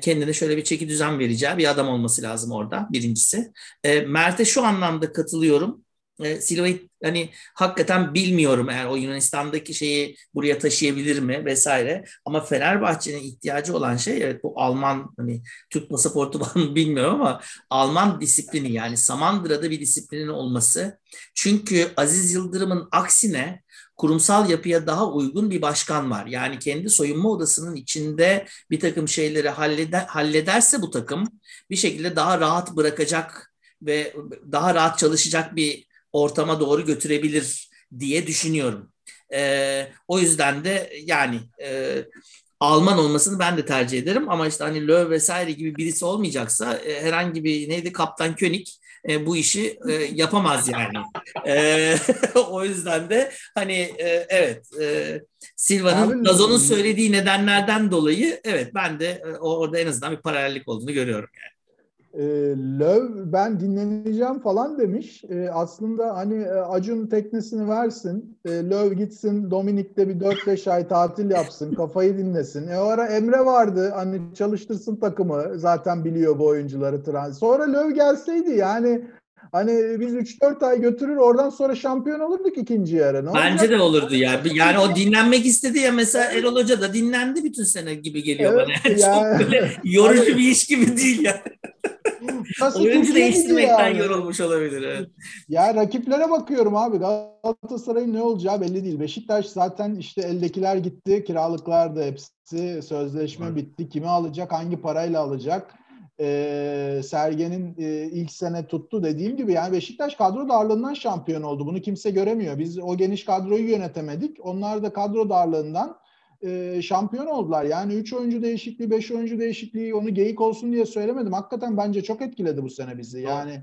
kendine şöyle bir çeki düzen vereceği bir adam olması lazım orada, birincisi. E, Mert'e şu anlamda katılıyorum. E, Silva'yı hani hakikaten bilmiyorum eğer o Yunanistan'daki şeyi buraya taşıyabilir mi vesaire. Ama Fenerbahçe'nin ihtiyacı olan şey, evet bu Alman, hani Türk pasaportu var mı bilmiyorum ama Alman disiplini, yani Samandıra'da bir disiplinin olması. Çünkü Aziz Yıldırım'ın aksine kurumsal yapıya daha uygun bir başkan var. Yani kendi soyunma odasının içinde bir takım şeyleri halleder, hallederse bu takım bir şekilde daha rahat bırakacak ve daha rahat çalışacak bir ortama doğru götürebilir diye düşünüyorum. Ee, o yüzden de yani e, Alman olmasını ben de tercih ederim. Ama işte hani Löw vesaire gibi birisi olmayacaksa e, herhangi bir neydi Kaptan König E, bu işi e, yapamaz yani. E, o yüzden de hani e, evet e, Silva'nın, Lazon'un söylediği nedenlerden dolayı evet ben de e, orada en azından bir paralellik olduğunu görüyorum yani. E, Löw ben dinleneceğim falan demiş. E, aslında hani e, Acun teknesini versin. E, Löw gitsin Dominik'te bir dört beş ay tatil yapsın. Kafayı dinlesin. E, o ara Emre vardı. Hani çalıştırsın takımı. Zaten biliyor bu oyuncuları. Trans. Sonra Löw gelseydi yani Hani biz üç dört ay götürür, oradan sonra şampiyon olurduk ikinci yarı. Ne Bence olacak? De olurdu ya. Yani o dinlenmek istedi ya, mesela Erol Hoca da dinlendi bütün sene gibi geliyor evet, bana. Yani yani. Çok böyle yorucu bir iş gibi değil ya. Oyuncu değiştirmekten yani. Yorulmuş olabilir. Evet. Ya rakiplere bakıyorum abi. Galatasaray'ın ne olacağı belli değil. Beşiktaş zaten işte eldekiler gitti. Kiralıklar da hepsi. Sözleşme evet. bitti. Kimi alacak? Hangi parayla alacak? Ee, Sergen'in e, ilk sene tuttu dediğim gibi. Yani Beşiktaş kadro darlığından şampiyon oldu. Bunu kimse göremiyor. Biz o geniş kadroyu yönetemedik. Onlar da kadro darlığından Ee, şampiyon oldular. Yani üç oyuncu değişikliği, beş oyuncu değişikliği, onu geyik olsun diye söylemedim. Hakikaten bence çok etkiledi bu sene bizi. Yani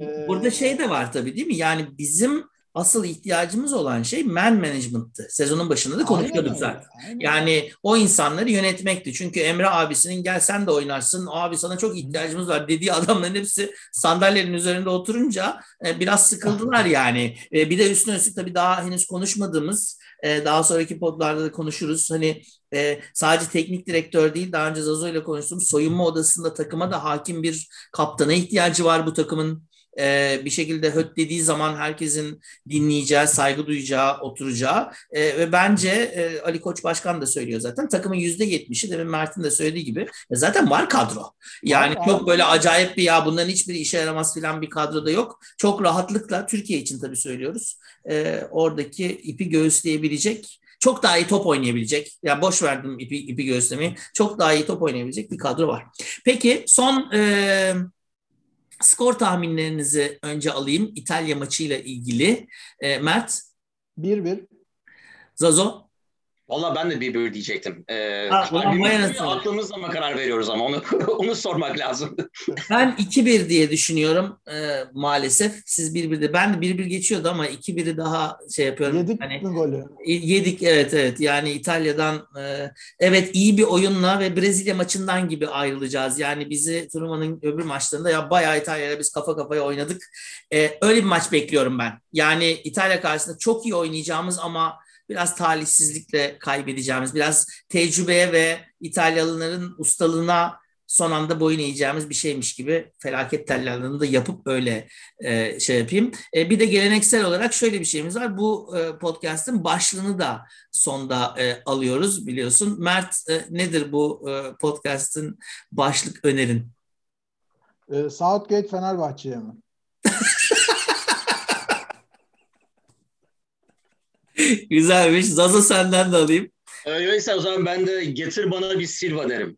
e... burada şey de var tabii değil mi? Yani bizim asıl ihtiyacımız olan şey man management'tı. Sezonun başında da konuşuyorduk aynen, zaten. Aynen. Yani o insanları yönetmekti. Çünkü Emre abisinin gel sen de oynarsın, abi sana çok ihtiyacımız var dediği adamların hepsi sandalyenin üzerinde oturunca e, biraz sıkıldılar yani. E, bir de üstüne üstlük tabii daha henüz konuşmadığımız, e, daha sonraki podlarda da konuşuruz. Hani e, sadece teknik direktör değil, daha önce Zazo ile konuştum. Soyunma odasında takıma da hakim bir kaptana ihtiyacı var bu takımın. Ee, bir şekilde höt dediği zaman herkesin dinleyeceği, saygı duyacağı, oturacağı ee, ve bence e, Ali Koç Başkan da söylüyor zaten, takımın yüzde yetmişi demin Mert'in de söylediği gibi e, zaten var kadro. Yani var, çok var. Böyle acayip bir ya bunların hiçbiri işe yaramaz filan bir kadro da yok. Çok rahatlıkla Türkiye için tabii söylüyoruz. E, oradaki ipi göğüsleyebilecek, çok daha iyi top oynayabilecek. Ya boş verdim ipi, ipi göğüslemeyi. Çok daha iyi top oynayabilecek bir kadro var. Peki son e, skor tahminlerinizi önce alayım. İtalya maçıyla ilgili. E, Mert? bir bir. Zazo? Valla ben de bir bir diyecektim. Ee, ha, aklımızla mı karar veriyoruz ama onu onu sormak lazım. Ben iki bir diye düşünüyorum e, maalesef. Siz bir birde. Ben de bir bir geçiyordu ama iki biri daha şey yapıyorum. Yedik hani, mi golü? Yedik evet evet. Yani İtalya'dan e, evet iyi bir oyunla ve Brezilya maçından gibi ayrılacağız. Yani bizi turnuvanın öbür maçlarında ya bayağı İtalya'yla biz kafa kafaya oynadık. E, öyle bir maç bekliyorum ben. Yani İtalya karşısında çok iyi oynayacağımız ama biraz talihsizlikle kaybedeceğimiz, biraz tecrübeye ve İtalyalıların ustalığına son anda boyun eğeceğimiz bir şeymiş gibi felaket tellalığını da yapıp öyle e, şey yapayım. E, bir de geleneksel olarak şöyle bir şeyimiz var. Bu e, podcast'ın başlığını da sonda e, alıyoruz biliyorsun. Mert e, nedir bu e, podcast'ın başlık önerin? E, Southgate Fenerbahçe'ye mi? Güzelmiş. Zaza senden de alayım. Öyleyse o zaman ben de getir bana bir Silva derim.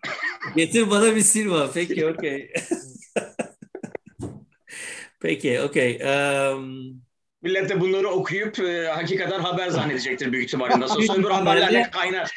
Getir bana bir Silva. Peki, okey. Peki, okey. Um... Millet de bunları okuyup e, hakikaten haber zannedecektir büyük ihtimalle. Sosyal bir haberlerle kaynar.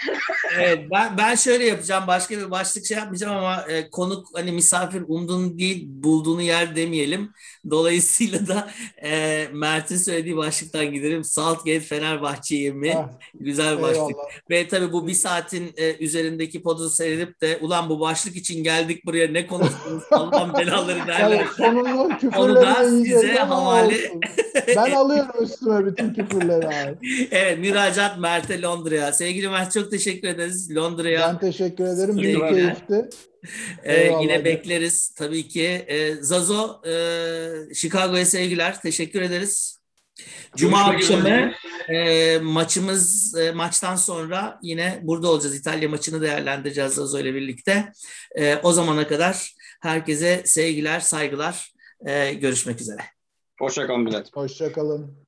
Evet, ben, ben şöyle yapacağım. Başka bir başlık şey yapmayacağım ama e, konuk hani misafir umduğunu değil bulduğunu yer demeyelim. Dolayısıyla da e, Mert'in söylediği başlıktan giderim. Southgate Fenerbahçe'yi mi? Ah, güzel başlık. Eyvallah. Ve tabii bu bir saatin e, üzerindeki podu seyredip de ulan bu başlık için geldik buraya ne konuştunuz? Allah'ın belaları derler. Yani, onu da size havale. Ben alıyorum üstüme bütün küfürleri abi. Evet, müracaat Mert'e Londra'ya. Sevgili Mert çok teşekkür ederiz Londra'ya. Ben teşekkür ederim. Büyük keyifti. Ee, yine bekleriz tabii ki. Ee, Zazo, e, Chicago'ya sevgiler. Teşekkür ederiz. Cuma akşamı e, maçımız e, maçtan sonra yine burada olacağız. İtalya maçını değerlendireceğiz Zazo ile birlikte. E, o zamana kadar herkese sevgiler, saygılar. E, görüşmek üzere. Hoşça kalın millet. Hoşça kalın.